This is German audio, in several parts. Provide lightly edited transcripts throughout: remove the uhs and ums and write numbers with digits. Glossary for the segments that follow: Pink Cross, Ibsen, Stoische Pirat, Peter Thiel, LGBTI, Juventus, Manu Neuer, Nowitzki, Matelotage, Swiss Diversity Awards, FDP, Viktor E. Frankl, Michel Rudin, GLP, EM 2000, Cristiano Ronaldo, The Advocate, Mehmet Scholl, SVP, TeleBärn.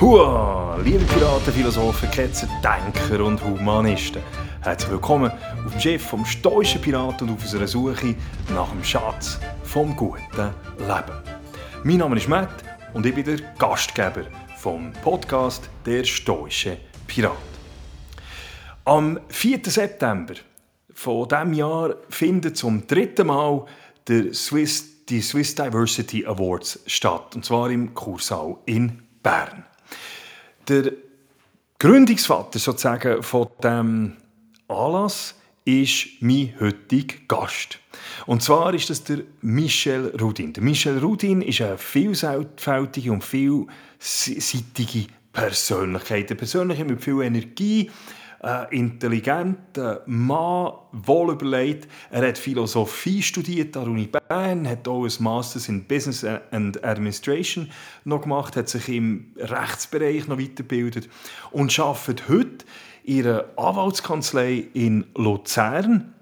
Hua, liebe Piraten, Philosophen, Ketzer, Denker und Humanisten. Herzlich willkommen auf dem Schiff vom Stoischen Piraten und auf unserer Suche nach dem Schatz vom guten Leben. Mein Name ist Matt und ich bin der Gastgeber vom Podcast «Der Stoische Pirat». Am 4. September von diesem Jahr findet zum dritten Mal die Swiss Diversity Awards statt, und zwar im Kursaal in Bern. Der Gründungsvater sozusagen von diesem Anlass ist mein heutiger Gast. Und zwar ist das der Michel Rudin. Der Michel Rudin ist eine vielfältige und vielseitige Persönlichkeit. Eine Persönlichkeit mit viel Energie, intelligent, Mann, wohlüberlegt. Er hat Philosophie studiert an der Uni Bern, hat auch ein Master in Business and Administration noch gemacht, hat sich im Rechtsbereich noch weitergebildet und arbeitet heute in einer Anwaltskanzlei in Luzern,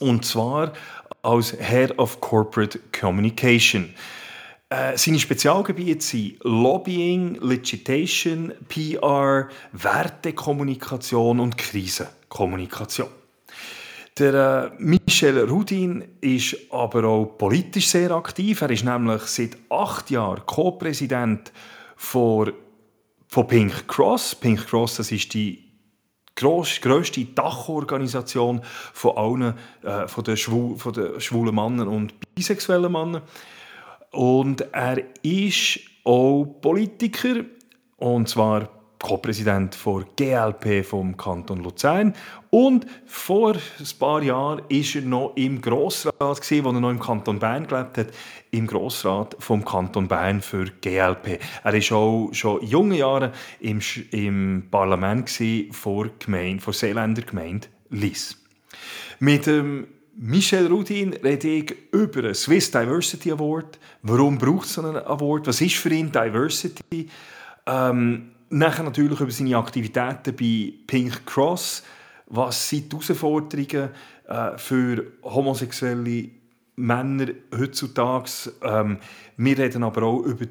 und zwar als Head of Corporate Communication. Seine Spezialgebiete sind Lobbying, Licitation, PR, Wertekommunikation und Krisenkommunikation. Der Michel Rudin ist aber auch politisch sehr aktiv. Er ist nämlich seit 8 Jahren Co-Präsident von Pink Cross. Pink Cross, das ist die grösste Dachorganisation von allen von den schwulen Männern und bisexuellen Männern. Und er ist auch Politiker, und zwar Co-Präsident von GLP vom Kanton Luzern. Und vor ein paar Jahren war er noch im Grossrat, als er noch im Kanton Bern gelebt hat, im Grossrat vom Kanton Bern für GLP. Er war auch schon in jungen Jahren im Parlament vor Seeländer Gemeinde Lies. Mit dem Michel Rudin rede ich über den Swiss Diversity Award. Warum braucht es so einen Award? Was ist für ihn Diversity? Nachher natürlich über seine Aktivitäten bei Pink Cross. Was sind die Herausforderungen für homosexuelle Männer heutzutage? Wir reden aber auch über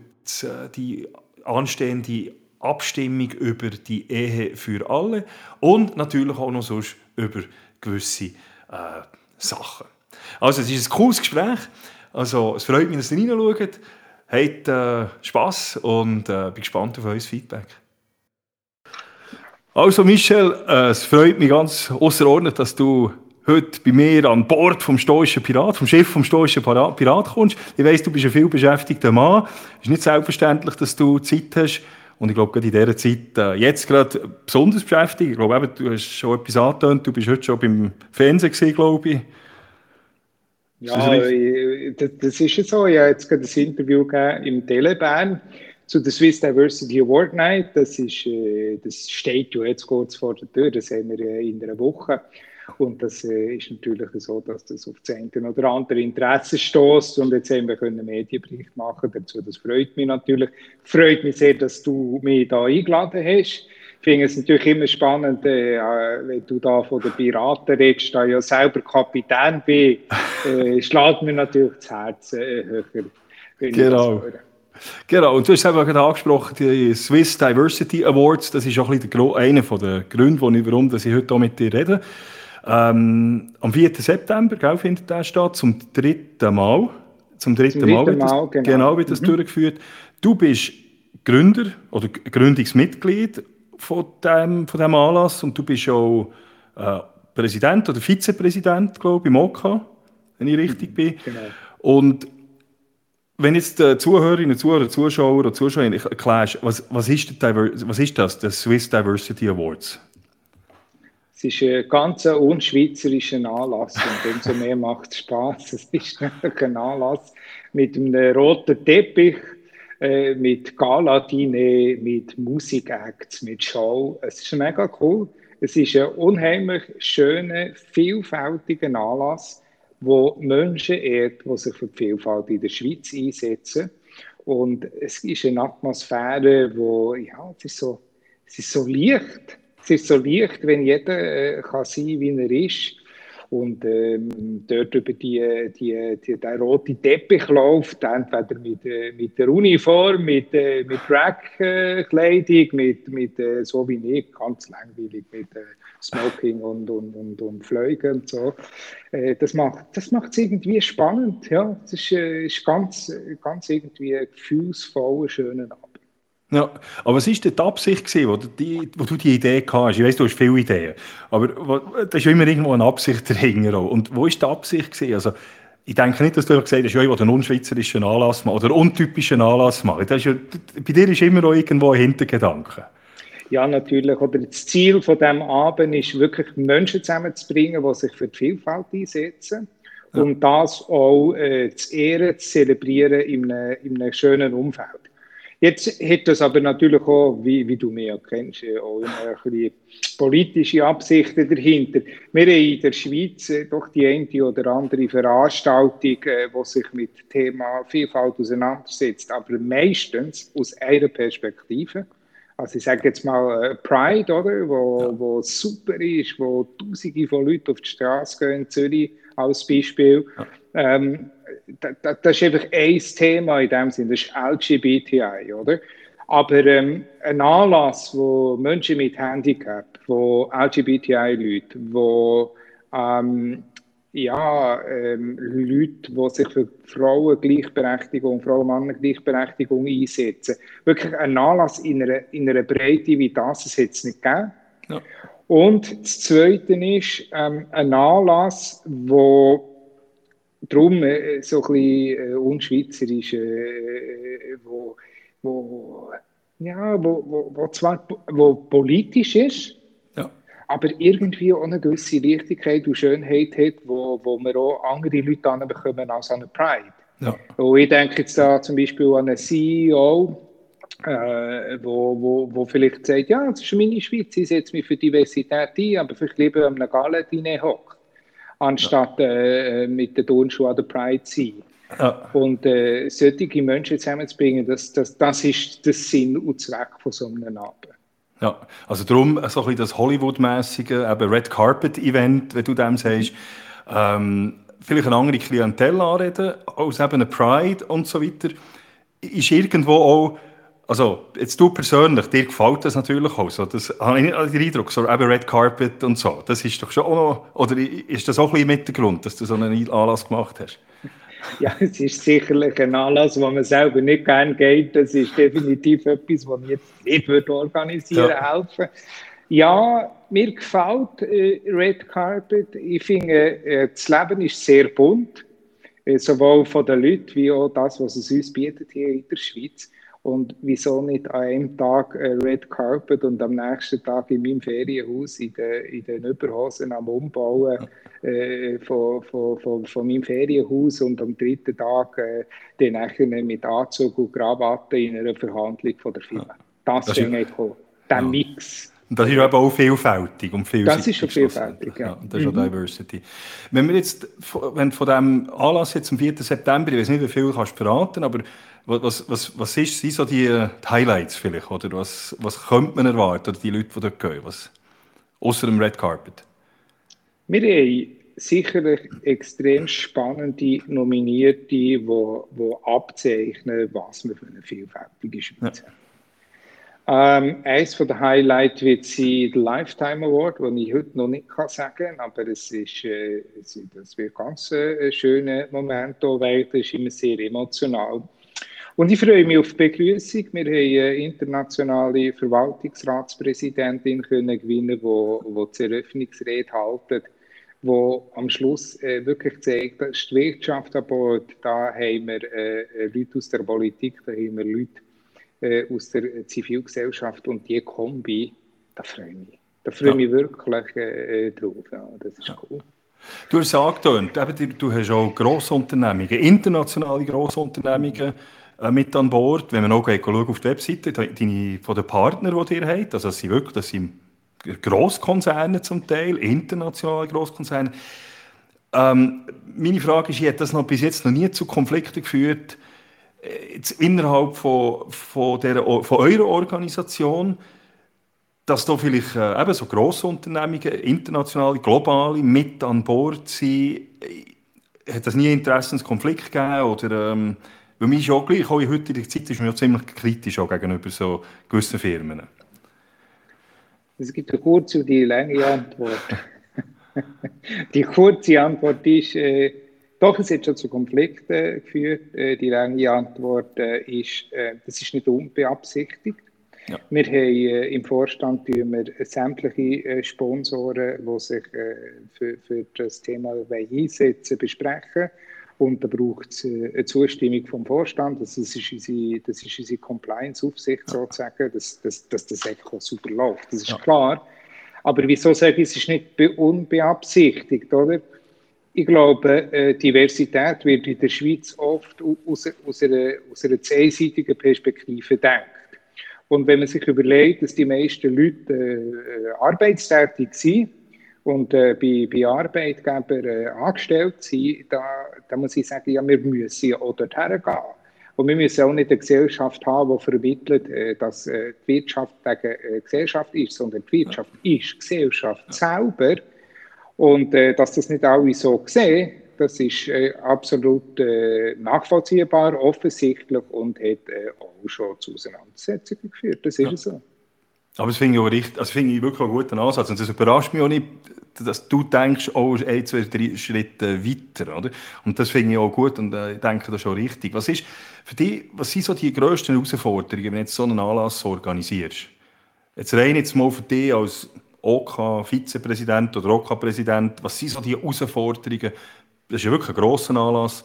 die anstehende Abstimmung über die Ehe für alle und natürlich auch noch sonst über gewisse Sachen. Also, es ist ein cooles Gespräch. Also, es freut mich, dass ihr reinschaut. Habt Spass und bin gespannt auf euer Feedback. Also Michel, es freut mich ganz ausserordentlich, dass du heute bei mir an Bord vom Stoischen Pirat, vom Schiff vom Stoischen Pirat kommst. Ich weiss, du bist ein vielbeschäftigter Mann. Es ist nicht selbstverständlich, dass du Zeit hast. Und ich glaube, gerade in dieser Zeit, jetzt gerade besonders beschäftigt. Ich glaube, du hast schon etwas angetönt. Du bist heute schon beim Fernsehen gewesen, glaube ich. Ja, das ist ja so. Ich habe jetzt gerade ein Interview gegeben im TeleBärn zu der Swiss Diversity Award Night. Das steht ja jetzt kurz vor der Tür. Das haben wir in einer Woche. Und das ist natürlich so, dass das auf das eine oder andere Interesse stößt. Und jetzt haben wir einen Medienbericht machen dazu. Das freut mich natürlich. Freut mich sehr, dass du mich da eingeladen hast. Ich finde es natürlich immer spannend, wenn du da von den Piraten redest, da ich ja selber Kapitän bin, schlägt mir natürlich das Herz höher. Genau, und du hast es eben gerade angesprochen, die Swiss Diversity Awards, das ist auch ein bisschen einer der Gründe, warum ich heute hier mit dir rede. Am 4. September, gell, findet der statt, zum dritten Mal, genau, wird das durchgeführt. Du bist Gründer oder Gründungsmitglied von dem Anlass, und du bist auch Präsident oder Vizepräsident, glaube ich, im OK, wenn ich richtig bin. Genau. Und wenn jetzt die Zuhörerinnen und Zuschauer und Zuschauerinnen erklärst, was ist das, der Swiss Diversity Awards? Es ist ein ganz unschweizerischer Anlass, und umso mehr macht es Spass. Es ist ein Anlass mit einem roten Teppich, mit Galadine, mit Musikacts, mit Show. Es ist mega cool. Es ist ein unheimlich schöner, vielfältiger Anlass, wo Menschen ehrt, die sich für die Vielfalt in der Schweiz einsetzen. Und es ist eine Atmosphäre, wo, ja, es ist so leicht, wenn jeder kann sein, wie er ist. und dort über den roten Teppich läuft, entweder mit der Uniform, mit Drag-Kleidung, mit so wie ich, ganz langweilig, mit Smoking und Flügen und so. Das macht es irgendwie spannend, ja. Es ist ganz irgendwie ein gefühlsvoller, schöner Abend. Ja, aber was war denn die Absicht, wo du die Idee hattest? Ich weiss, du hast viele Ideen, aber da ist ja immer irgendwo eine Absicht dahinter. Und wo war die Absicht? Also, ich denke nicht, dass du gesagt hast, ja, ich will einen unschweizerischen Anlass machen oder einen untypischen Anlass machen. Das ist ja, bei dir ist immer noch irgendwo ein Hintergedanke. Ja, natürlich. Oder das Ziel von diesem Abend ist wirklich, Menschen zusammenzubringen, die sich für die Vielfalt einsetzen. Ja. Und das auch zu ehren, zu zelebrieren in einem schönen Umfeld. Jetzt hat das aber natürlich auch, wie du mich ja kennst, auch ein bisschen politische Absichten dahinter. Wir haben in der Schweiz doch die eine oder andere Veranstaltung, die sich mit dem Thema Vielfalt auseinandersetzt, aber meistens aus einer Perspektive. Also ich sage jetzt mal Pride, oder? Wo super ist, wo Tausende von Leuten auf die Straße gehen in Zürich als Beispiel. Ja. Das ist einfach ein Thema in dem Sinne, das ist LGBTI, oder? Aber ein Anlass, wo Menschen mit Handicap, wo LGBTI-Leute, wo Leute, die sich für Frauengleichberechtigung, Frauen-Männer-Gleichberechtigung einsetzen. Wirklich ein Anlass in einer Breite wie das hat es nicht gegeben. Ja. Und das Zweite ist ein Anlass, wo darum so ein bisschen unschweizerisch, wo politisch ist, ja, aber irgendwie auch eine gewisse Leichtigkeit und Schönheit hat, wo wir auch andere Leute anbekommen als an der Pride. Ja. Und ich denke jetzt da zum Beispiel an einen CEO, wo vielleicht sagt, ja, das ist meine Schweiz, ich setze mich für Diversität ein, aber vielleicht lieber an einem Gala-Diner hockt, anstatt mit der Turnschuhe an der Pride zu sein. Ja. Und solche Menschen zusammenzubringen, das ist der Sinn und Zweck von so einem Abend. Ja, also darum so ein bisschen das Hollywood-mässige Red Carpet-Event, wenn du dem sagst, vielleicht eine andere Klientel anreden, als eben eine Pride und so weiter, ist irgendwo auch, also jetzt du persönlich, dir gefällt das natürlich auch so, das habe ich den Eindruck, so eben Red Carpet und so, das ist doch schon auch noch, oder ist das auch ein bisschen im Hintergrund, dass du so einen Anlass gemacht hast? Ja, es ist sicherlich ein Anlass, wo man selber nicht gerne geht, das ist definitiv etwas, was mir nicht organisieren helfen. Ja, mir gefällt Red Carpet, ich finde, das Leben ist sehr bunt, sowohl von den Leuten, wie auch das, was es uns bietet hier in der Schweiz. Und wieso nicht an einem Tag Red Carpet und am nächsten Tag in meinem Ferienhaus in den Überhosen am Umbauen von meinem Ferienhaus und am dritten Tag dann nachher mit Anzug und Krawatte in einer Verhandlung von der Firma. Ja. Das finde ich cool. Der Mix. Und das ist aber auch vielfältig und vielseitig. Das ist schon vielfältig, ja. Das ist auch Diversity. Wenn wir jetzt von diesem Anlass jetzt am 4. September, ich weiß nicht, wie viel kannst du verraten, aber was sind so die Highlights vielleicht? Oder was könnte man erwarten, oder die Leute, die dort gehen? Ausser dem Red Carpet. Wir haben sicherlich extrem spannende Nominierte, die abzeichnen, was wir für eine vielfältige Schweiz haben. Ja. Eines von den Highlights wird sein der Lifetime Award, den ich heute noch nicht sagen kann, aber das wird ein ganz schöner Moment hier, weil das ist immer sehr emotional. Und ich freue mich auf die Begrüßung. Wir haben eine internationale Verwaltungsratspräsidentin können gewinnen, die die Eröffnungsrede haltet, die am Schluss wirklich zeigt, das ist die Wirtschaft an Bord, da haben wir Leute aus der Politik, da haben wir Leute aus der Zivilgesellschaft und die Kombi, da freue ich mich. Da freue ich mich wirklich drauf. Ja, das ist cool. Du hast es angetönt, du hast auch Grossunternehmungen, internationale Grossunternehmungen mit an Bord. Wenn man auch schaut auf die Webseite von den Partnern, die ihr habt, also das sind Grosskonzerne zum Teil, internationale Grosskonzerne. Meine Frage ist, hat das noch bis jetzt noch nie zu Konflikten geführt, jetzt innerhalb von eurer Organisation, dass da vielleicht eben so grosse Unternehmen, internationale, globale, mit an Bord sind. Hat das nie einen Interessenskonflikt gegeben? Oder, weil mir ist auch gleich, auch in heutiger Zeit ist man ja ziemlich kritisch auch gegenüber so gewissen Firmen. Es gibt eine kurze und die lange Antwort. Die kurze Antwort ist, doch, es hat schon zu Konflikten geführt. Die lange Antwort ist, das ist nicht unbeabsichtigt. Ja. Wir haben im Vorstand sämtliche Sponsoren, die sich für das Thema einsetzen, besprechen. Und da braucht es eine Zustimmung vom Vorstand. Das ist unsere Compliance-Aufsicht sozusagen, dass das einfach super läuft. Das ist klar. Aber wieso sage ich, es ist nicht unbeabsichtigt, oder? Ich glaube, Diversität wird in der Schweiz oft aus einer zweiseitigen Perspektive gedacht. Und wenn man sich überlegt, dass die meisten Leute arbeitstätig sind und bei Arbeitgebern angestellt sind, da muss ich sagen, ja, wir müssen ja auch dorthin gehen. Und wir müssen auch nicht eine Gesellschaft haben, die vermittelt, dass die Wirtschaft gegen Gesellschaft ist, sondern die Wirtschaft ist Gesellschaft selber. Und dass das nicht alle so sehen, das ist absolut nachvollziehbar, offensichtlich und hat auch schon zu Auseinandersetzungen geführt. Das ist so. Aber das finde ich auch richtig, also finde ich wirklich einen guten Ansatz. Und das überrascht mich auch nicht, dass du denkst, oh, 1, 2, 3 Schritte weiter. Oder? Und das finde ich auch gut und ich denke, das ist auch richtig. Was ist für dich, was sind so die grössten Herausforderungen, wenn du jetzt so einen Anlass organisierst? Jetzt mal für dich als OK-Vizepräsident oder OK-Präsident, was sind so die Herausforderungen? Das ist ja wirklich ein grosser Anlass.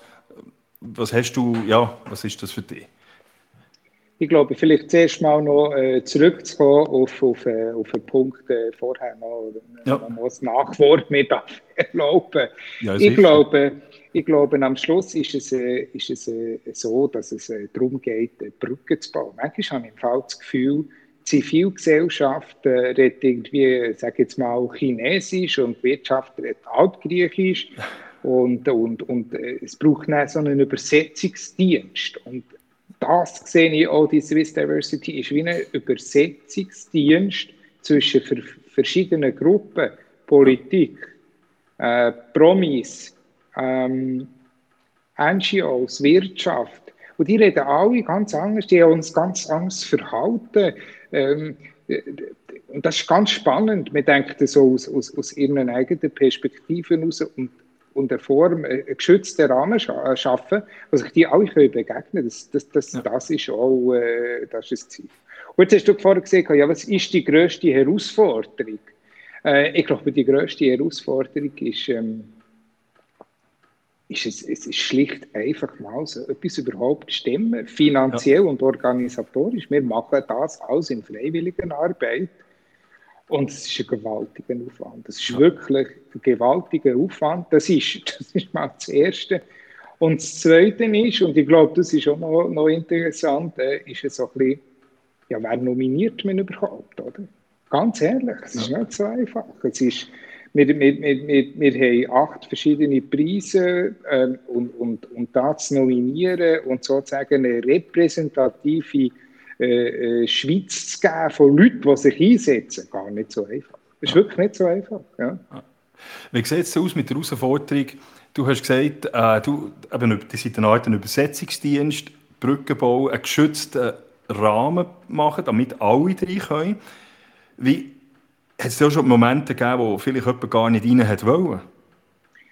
Was hast du, was ist das für dich? Ich glaube, vielleicht zuerst mal noch zurückzukommen auf den Punkt vorher noch. Man muss Nachwort mit erlauben. Ja, ich glaube, am Schluss ist es so, dass es darum geht, Brücken zu bauen. Manchmal habe ich im Fall das Gefühl, die Zivilgesellschaft redet irgendwie, sage jetzt mal, Chinesisch und die Wirtschaft redet Altgriechisch und es braucht dann so einen Übersetzungsdienst. Und das sehe ich auch, die Swiss Diversity ist wie ein Übersetzungsdienst zwischen verschiedenen Gruppen, Politik, Promis, NGOs, Wirtschaft. Und die reden alle ganz anders, die haben uns ganz anders verhalten. Und das ist ganz spannend. Man denkt so aus ihren eigenen Perspektiven heraus und eine Form, einen geschützten Rahmen schaffen, wo sich die alle begegnen können. Das ist auch das ist das Ziel. Und jetzt hast du vorhin gesagt, was ist die grösste Herausforderung? Ich glaube, die grösste Herausforderung ist... Es ist schlicht einfach mal so etwas überhaupt stimmen, finanziell und organisatorisch. Wir machen das alles in freiwilliger Arbeit und es ist ein gewaltiger Aufwand. Es ist wirklich ein gewaltiger Aufwand. Das ist mal das Erste. Und das Zweite ist, und ich glaube, das ist auch noch interessant, ist es so ein bisschen, wer nominiert man überhaupt, oder? Ganz ehrlich, es ist nicht so einfach. Es ist... Wir haben 8 verschiedene Preise und da zu nominieren und sozusagen eine repräsentative Schweiz zu geben von Leuten, die sich einsetzen, gar nicht so einfach. Das ist wirklich nicht so einfach. Ja. Wie sieht es aus mit der Herausforderung? Du hast gesagt, ihr seid eine Art Übersetzungsdienst, Brückenbau, einen geschützten Rahmen machen, damit alle rein können. Hat es ja schon Momente gegeben, wo vielleicht jemand gar nicht rein hat wollen?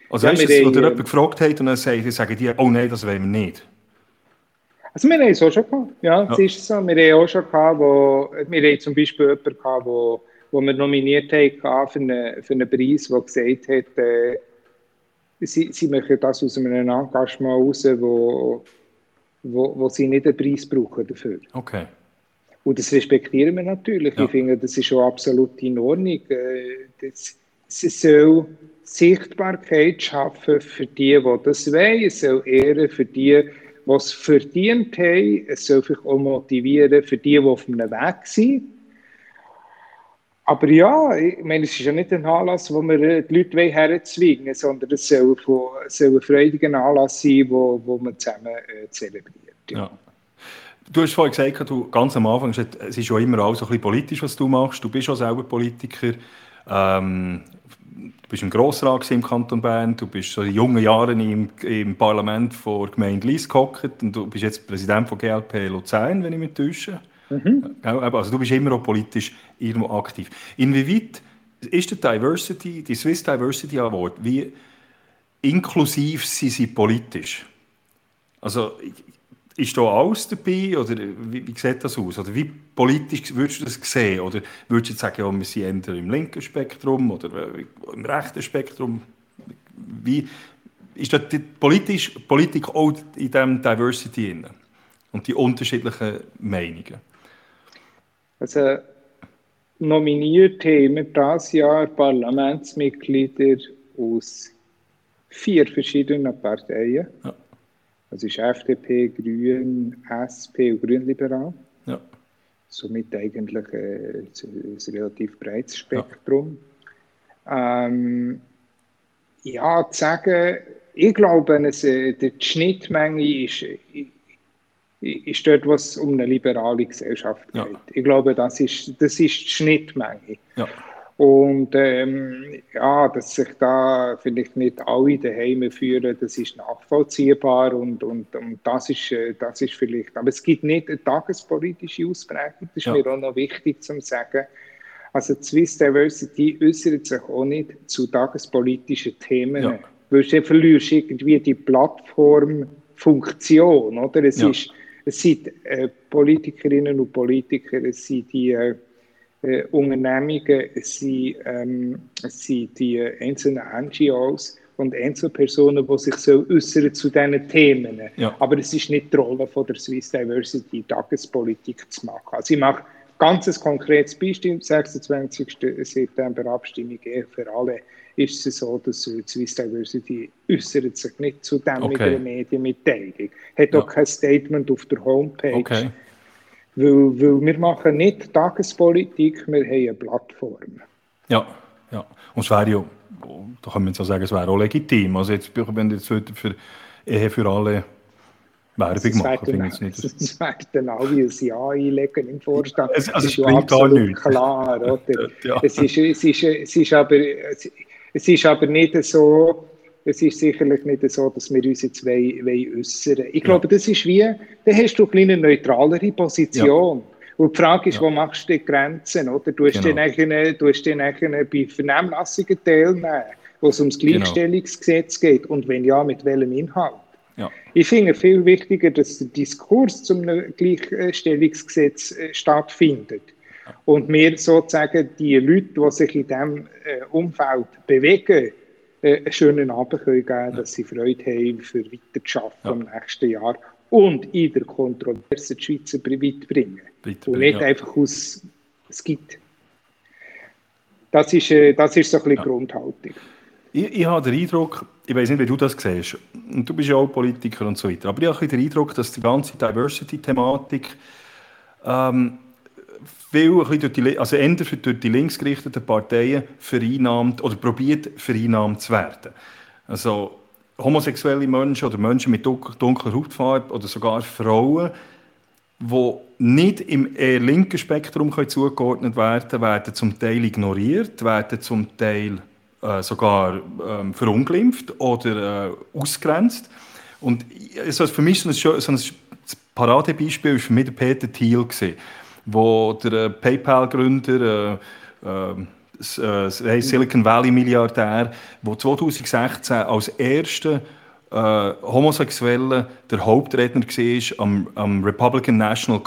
Also wo dir jemand gefragt hat und dann sagen die, oh nein, das wollen wir nicht. Also wir haben es auch schon gehabt. Ja, es ist so. Wir haben auch schon gehabt, wir haben zum Beispiel jemanden gehabt, wo wir nominiert haben für einen Preis, der gesagt hat, sie machen das aus einem Engagement raus, wo sie nicht einen Preis brauchen dafür. Okay. Und das respektieren wir natürlich. Ja. Ich finde, das ist schon absolut in Ordnung. Sie soll Sichtbarkeit schaffen für die, die das wollen. Es soll Ehre für die, die es verdient haben. Es soll sich auch motivieren für die, die auf einem Weg sind. Aber ja, ich meine, es ist ja nicht ein Anlass, wo wir die Leute herzwingen wollen, sondern es soll ein freudiger Anlass sein, wo man zusammen zelebriert. Ja. Du hast vorhin gesagt, du ganz am Anfang, es ist ja immer alles ein bisschen politisch, was du machst. Du bist ja selber Politiker. Du bist im Grossrat im Kanton Bern, du bist schon in jungen Jahren im Parlament vor Gemeinde Lies gehockt und du bist jetzt Präsident von GLP Luzern, wenn ich mich täusche. Mhm. Also du bist immer auch politisch irgendwo aktiv. Inwieweit ist die Swiss Diversity Award, wie inklusiv sind sie politisch? Also ist da alles dabei oder wie sieht das aus? Oder wie politisch würdest du das sehen? Oder würdest du jetzt sagen, ja, wir sind entweder im linken Spektrum oder im rechten Spektrum? Wie ist das Politik auch in diesem Diversity drin? Und die unterschiedlichen Meinungen? Also nominiert haben wir dieses Jahr Parlamentsmitglieder aus 4 verschiedenen Parteien. Ja. Das ist FDP, Grün, SP und Grünliberal. Ja. Somit eigentlich ein relativ breites Spektrum. Ja, zu sagen, ich glaube, die Schnittmenge ist dort, was um eine liberale Gesellschaft geht. Ja. Ich glaube, das ist die Schnittmenge. Ja. Und dass sich da vielleicht nicht alle daheim führen, das ist nachvollziehbar und das ist vielleicht. Aber es gibt nicht eine tagespolitische Ausprägung, das ist mir auch noch wichtig zu sagen. Also die Swiss Diversity äußert sich auch nicht zu tagespolitischen Themen, weil du verlierst irgendwie die Plattformfunktion, oder? Es sind Politikerinnen und Politiker, es sind die Unternehmungen, sind die einzelnen NGOs und Einzelpersonen, die sich so äußern zu diesen Themen. Ja. Aber es ist nicht die Rolle von der Swiss Diversity, Tagespolitik zu machen. Also ich mache ganz ein konkretes Beispiel. Am 26. September Abstimmung für alle ist es so, dass die Swiss Diversity äußert sich nicht zu dem mit der Medienmitteilung. Hat auch kein Statement auf der Homepage. Okay. Weil wir machen nicht Tagespolitik, wir haben eine Plattform. Ja. Und es wäre ja, da kann man jetzt auch sagen, es wäre auch legitim. Also jetzt, wenn jetzt heute für Ehe für alle Werbung machen, finde ich es nicht. Es wäre dann auch wie ein Ja einlegen im Vorstand. Es ist ja absolut klar, oder? Ja. Es ist aber nicht so... Es ist sicherlich nicht so, dass wir uns jetzt äußern. Ich glaube, das ist wie, da hast du eine neutralere Position. Ja. Und die Frage ist, wo machst du die Grenzen? Oder? Du hast dann bei Vernehmlassungen teilnehmen, wo es um das Gleichstellungsgesetz geht. Und wenn ja, mit welchem Inhalt? Ja. Ich finde viel wichtiger, dass der Diskurs zum Gleichstellungsgesetz stattfindet. Und wir sozusagen die Leute, die sich in diesem Umfeld bewegen, einen schönen Abend geben können, dass sie Freude haben, für weiterzuarbeiten im nächsten Jahr und in der Kontroverse die Schweizer weiterbringen. Und nicht einfach aus es gibt. Das ist so ein bisschen Grundhaltung. Ich habe den Eindruck, ich weiß nicht, wie du das siehst, und du bist ja auch Politiker und so weiter, aber ich habe den Eindruck, dass die ganze Diversity-Thematik entweder durch die linksgerichteten Parteien vereinnahmt oder probiert vereinnahmt zu werden. Also homosexuelle Menschen oder Menschen mit dunkler Hautfarbe oder sogar Frauen, die nicht im eher linken Spektrum zugeordnet werden können, werden zum Teil ignoriert, werden zum Teil sogar verunglimpft oder ausgrenzt. Und für mich so ein Paradebeispiel war für mich der Peter Thiel, wo der PayPal-Gründer, Silicon Valley-Milliardär, der 2016 als erster Homosexueller der Hauptredner war am Republican National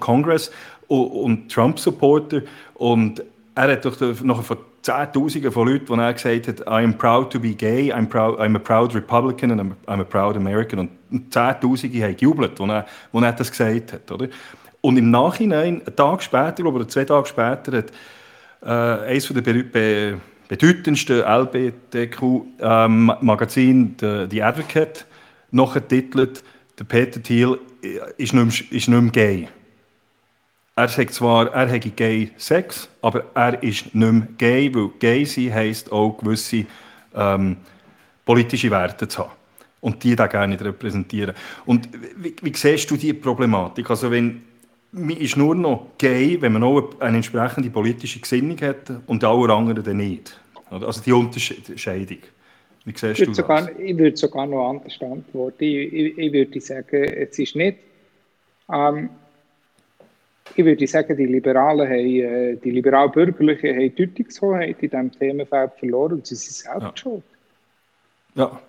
Congress und Trump-Supporter. Und er hat nachher von Zehntausenden von Leuten, die er gesagt hat, I am proud to be gay, I'm a proud Republican and I'm a proud American. Und Zehntausende haben gejubelt, als er das gesagt hat, oder? Und im Nachhinein, einen Tag später oder 2 Tage später, hat eines der bedeutendsten LBTQ-Magazin, The Advocate, noch getitelt, der Peter Thiel ist nicht mehr gay. Er sagt zwar, er habe gay Sex, aber er ist nicht mehr gay, weil gay sein heisst auch gewisse politische Werte zu haben. und die da gar nicht repräsentieren. Und wie siehst du diese Problematik? Also wenn man ist nur noch gay, wenn man auch eine entsprechende politische Gesinnung hat und alle anderen dann nicht. Also die Unterscheidung. Wie siehst du das? Ich würde sogar noch anders antworten. Ich würde sagen, es ist nicht... ich würde sagen, die Liberal-Bürgerlichen haben die Deutungshoheit in diesem Themenfeld verloren und sie sind selbst schuld. Ja.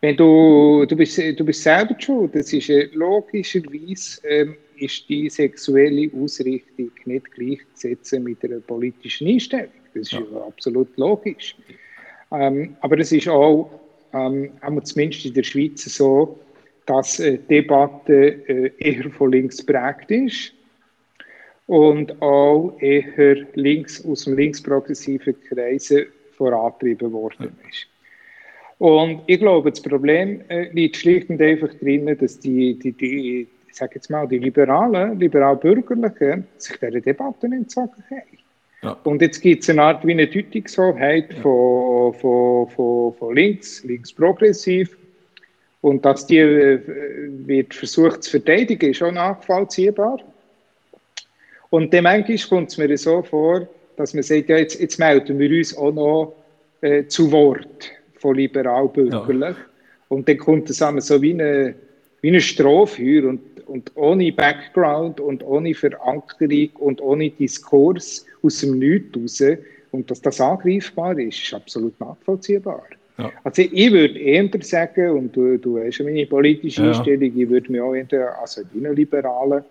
Wenn du bist selber schuld. Das ist logischerweise ist die sexuelle Ausrichtung nicht gleichzusetzen mit einer politischen Einstellung. Das ist absolut logisch. Aber es ist auch, zumindest in der Schweiz so, dass die Debatte eher von links geprägt ist und auch eher links aus dem linksprogressiven Kreisen vorangetrieben worden ist. Und ich glaube, das Problem liegt schlicht und einfach darin, dass die Liberalen, Liberal-Bürgerlichen sich dieser Debatte entzogen haben. Ja. Und jetzt gibt es eine Art wie eine Deutungshoheit von links, linksprogressiv. Und dass die wird versucht zu verteidigen, ist auch nachvollziehbar. Und dann manchmal kommt es mir so vor, dass man sagt, ja, jetzt melden wir uns auch noch zu Wort von liberal-bürgerlich. Ja. Und dann kommt es so wie eine Strohfeuer und ohne Background und ohne Verankerung und ohne Diskurs aus dem Nichts raus. Und dass das angreifbar ist, ist absolut nachvollziehbar. Ja. Also ich würde eher sagen, und du hast ja meine politische Einstellung, ich würde mich auch eher als ein Liberaler,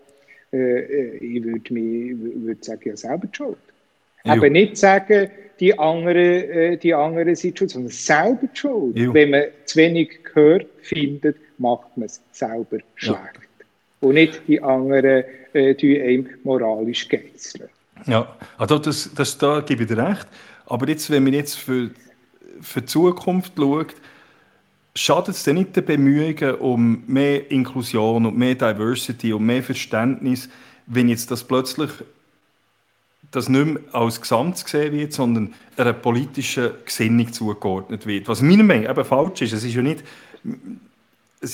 ich würde sagen, ja selber schuld. Ja. Aber nicht sagen, die anderen sind schuld, sondern selber schuld. Ja. Wenn man zu wenig gehört findet, macht man es selber schlecht. Und nicht die anderen, die einem moralisch geißeln. Ja, also da gebe ich dir recht. Aber jetzt, wenn wir jetzt für die Zukunft schaut, schadet es denn nicht den Bemühungen um mehr Inklusion und mehr Diversity und mehr Verständnis, wenn jetzt das plötzlich das nicht mehr als Gesamt gesehen wird, sondern einer politischen Gesinnung zugeordnet wird. Was meiner Meinung nach eben falsch ist. Es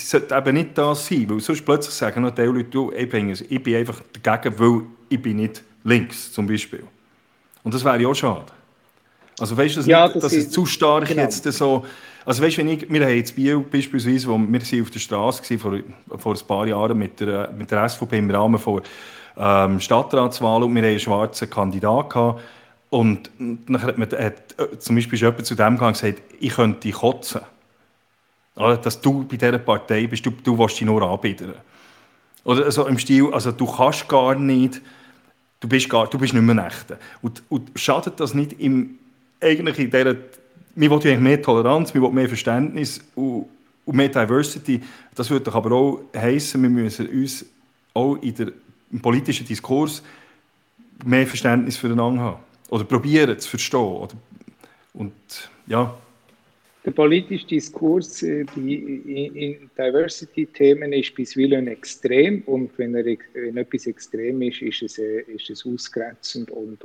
sollte eben nicht das sein, weil sonst plötzlich sagen die Leute, ich bin einfach dagegen, weil ich bin nicht links zum Beispiel. Und das wäre ja auch schade. Also weißt du, dass es zu stark jetzt so... Also weißt du, wir haben jetzt Biel beispielsweise, wo wir sind auf der Straße vor ein paar Jahren mit der SVP im Rahmen von Stadtratswahl und wir hatten einen schwarzen Kandidaten gehabt. Und nachher hat zum Beispiel jemand zu dem gegangen gesagt, ich könnte kotzen. Also, dass du bei dieser Partei bist, du willst dich nur anbiedern. Oder so im Stil, also du kannst gar nicht... Du bist nicht mehr nächte. Und schadet das nicht eigentlich in dieser... Wir wollen eigentlich mehr Toleranz, wir wollen mehr Verständnis und mehr Diversity. Das würde doch aber auch heissen, wir müssen uns auch im politischen Diskurs mehr Verständnis füreinander haben. Oder probieren zu verstehen. Der politische Diskurs in Diversity-Themen ist bisweilen extrem und wenn etwas extrem ist, ist es ausgrenzend und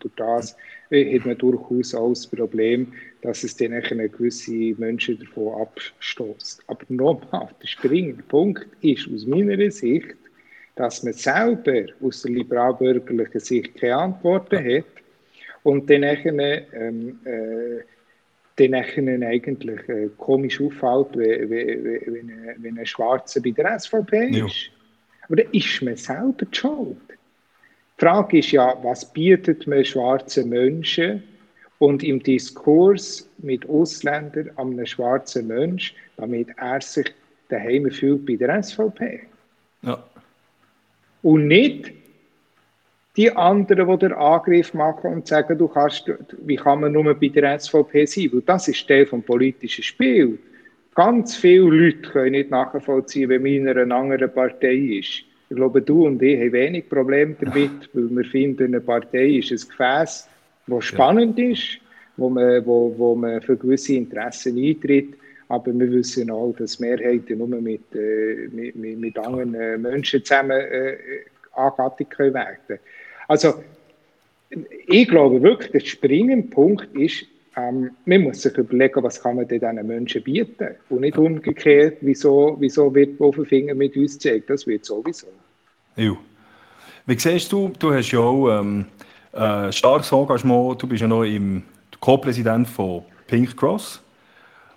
durch das hat man durchaus auch das Problem, dass es dann gewisse Menschen davon abstößt. Aber nochmal, der springende Punkt ist aus meiner Sicht, dass man selber aus der liberal-bürgerlichen Sicht keine Antworten hat und dann eigentlich komisch auffällt, wenn ein Schwarzer bei der SVP ist. Ja. Aber dann ist man selber die Schuld. Die Frage ist ja, was bietet man schwarzen Menschen und im Diskurs mit Ausländern an einem schwarzen Menschen, damit er sich daheim fühlt bei der SVP. Ja. Und nicht die anderen, die den Angriff machen und sagen, wie kann man nur bei der SVP sein? Weil das ist Teil des politischen Spiels. Ganz viele Leute können nicht nachvollziehen, wenn man in einer anderen Partei ist. Ich glaube, du und ich haben wenig Probleme damit, weil wir finden, eine Partei ist ein Gefäß, das spannend ist, wo man für gewisse Interessen eintritt. Aber wir wissen auch, dass Mehrheiten nur mit anderen Menschen zusammen angattig werden können. Also, ich glaube wirklich, der springende Punkt ist, Man muss sich überlegen, was kann man diesen Menschen bieten und nicht umgekehrt, wieso wird Wofenfinger mit uns gezeigt, das wird sowieso. Jo. Wie siehst du, du hast ja auch starkes Engagement, du bist ja noch im Co-Präsident von Pink Cross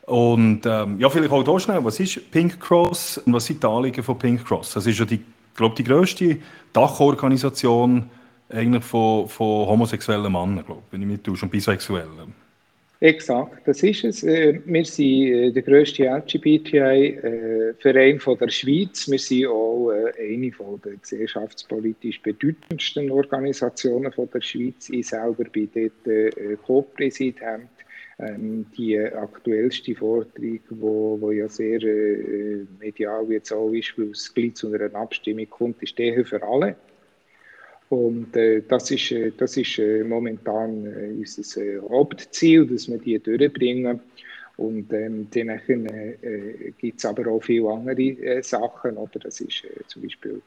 und ja, vielleicht auch da schnell, was ist Pink Cross und was sind die Anliegen von Pink Cross? Das ist ja die, glaube die grösste Dachorganisation eigentlich von homosexuellen Männern, glaube ich, wenn ich mittausche, und bisexuellen. Exakt, das ist es. Wir sind der grösste LGBTI-Verein der Schweiz. Wir sind auch eine der gesellschaftspolitisch bedeutendsten Organisationen der Schweiz. Ich selber bin dort Co-Präsident. Die aktuellste Forderung, die ja sehr medial jetzt auch ist, weil es gleich zu einer Abstimmung kommt, ist «Ehe für alle». Und das ist momentan unser Hauptziel, dass wir die durchbringen. Und dann gibt es aber auch viele andere Sachen. Oder das ist zum Beispiel,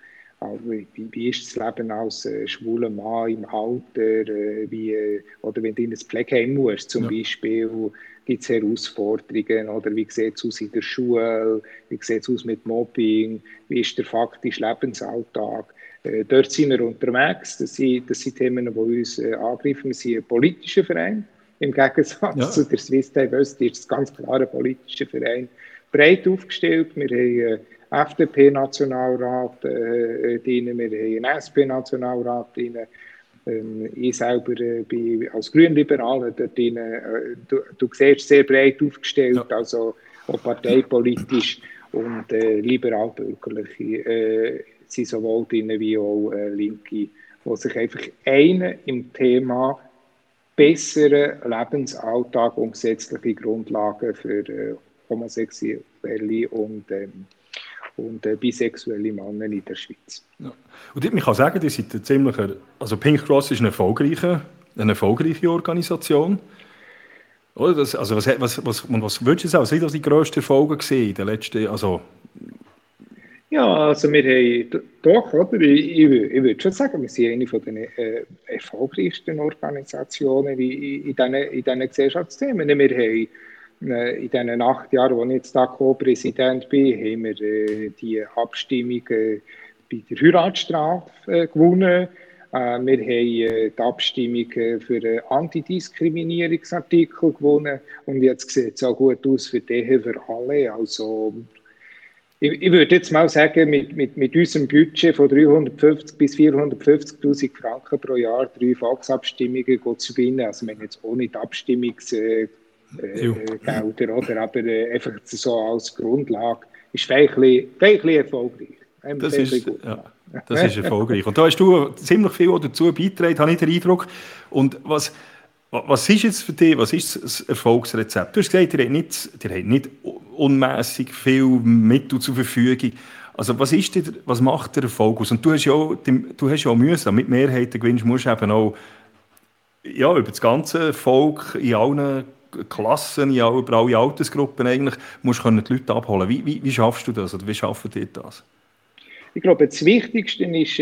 wie ist das Leben als schwuler Mann im Alter? Oder wenn du in ein Pflegeheim musst, zum Beispiel, gibt es Herausforderungen? Oder wie sieht es aus in der Schule? Wie sieht es aus mit Mobbing? Wie ist der faktische Lebensalltag? Dort sind wir unterwegs, das sind Themen, die uns angreifen. Wir sind ein politischer Verein, im Gegensatz zu der Swiss Diversity ist es ganz klar ein politischer Verein. Breit aufgestellt, wir haben einen FDP-Nationalrat drin, wir haben einen SP-Nationalrat drin. Ich selber bin als Grünliberaler dort drin. Du siehst, sehr breit aufgestellt, also auch parteipolitisch und liberal-bürgerliche sind sowohl drinnen wie auch Linke, die sich einfach einen im Thema besseren Lebensalltag und gesetzliche Grundlagen für homosexuelle und bisexuelle Männer in der Schweiz. Ja. Und ich kann sagen, das ist also Pink Cross ist eine erfolgreiche Organisation. Oder? Das, also was würdest du sagen? Was sind das die grössten Erfolge in den letzten, also ja, also wir haben doch, oder? Ich würde schon sagen, wir sind eine von den erfolgreichsten Organisationen in diesen Gesellschaftsthemen. Wir haben in diesen 8 Jahren, wo ich jetzt da Co-Präsident bin, haben wir die Abstimmung bei der Heiratsstrafe gewonnen. Wir haben die Abstimmung für den Antidiskriminierungsartikel gewonnen. Und jetzt sieht es auch gut aus für die Ehe für alle. Also, ich würde jetzt mal sagen, mit unserem Budget von 350 bis 450'000 Franken pro Jahr 3 Volksabstimmungen zu gewinnen. Also wir haben jetzt ohne die Abstimmungsgelder, oder? Aber einfach so als Grundlage ist ein bisschen erfolgreich. Das ist erfolgreich. Und da hast du ziemlich viel dazu beigetragen, habe ich den Eindruck. Und was ist jetzt für dich, was ist das Erfolgsrezept? Du hast gesagt, ihr habt nicht unmässig viel Mittel zur Verfügung. Also was macht der Erfolg aus? Und du hast ja auch mühsam mit Mehrheiten gewinnst, musst eben auch über das ganze Volk in allen Klassen, über alle Altersgruppen eigentlich, musst du die Leute abholen. Wie schaffst du das? Oder wie schaffen die das? Ich glaube, das Wichtigste ist,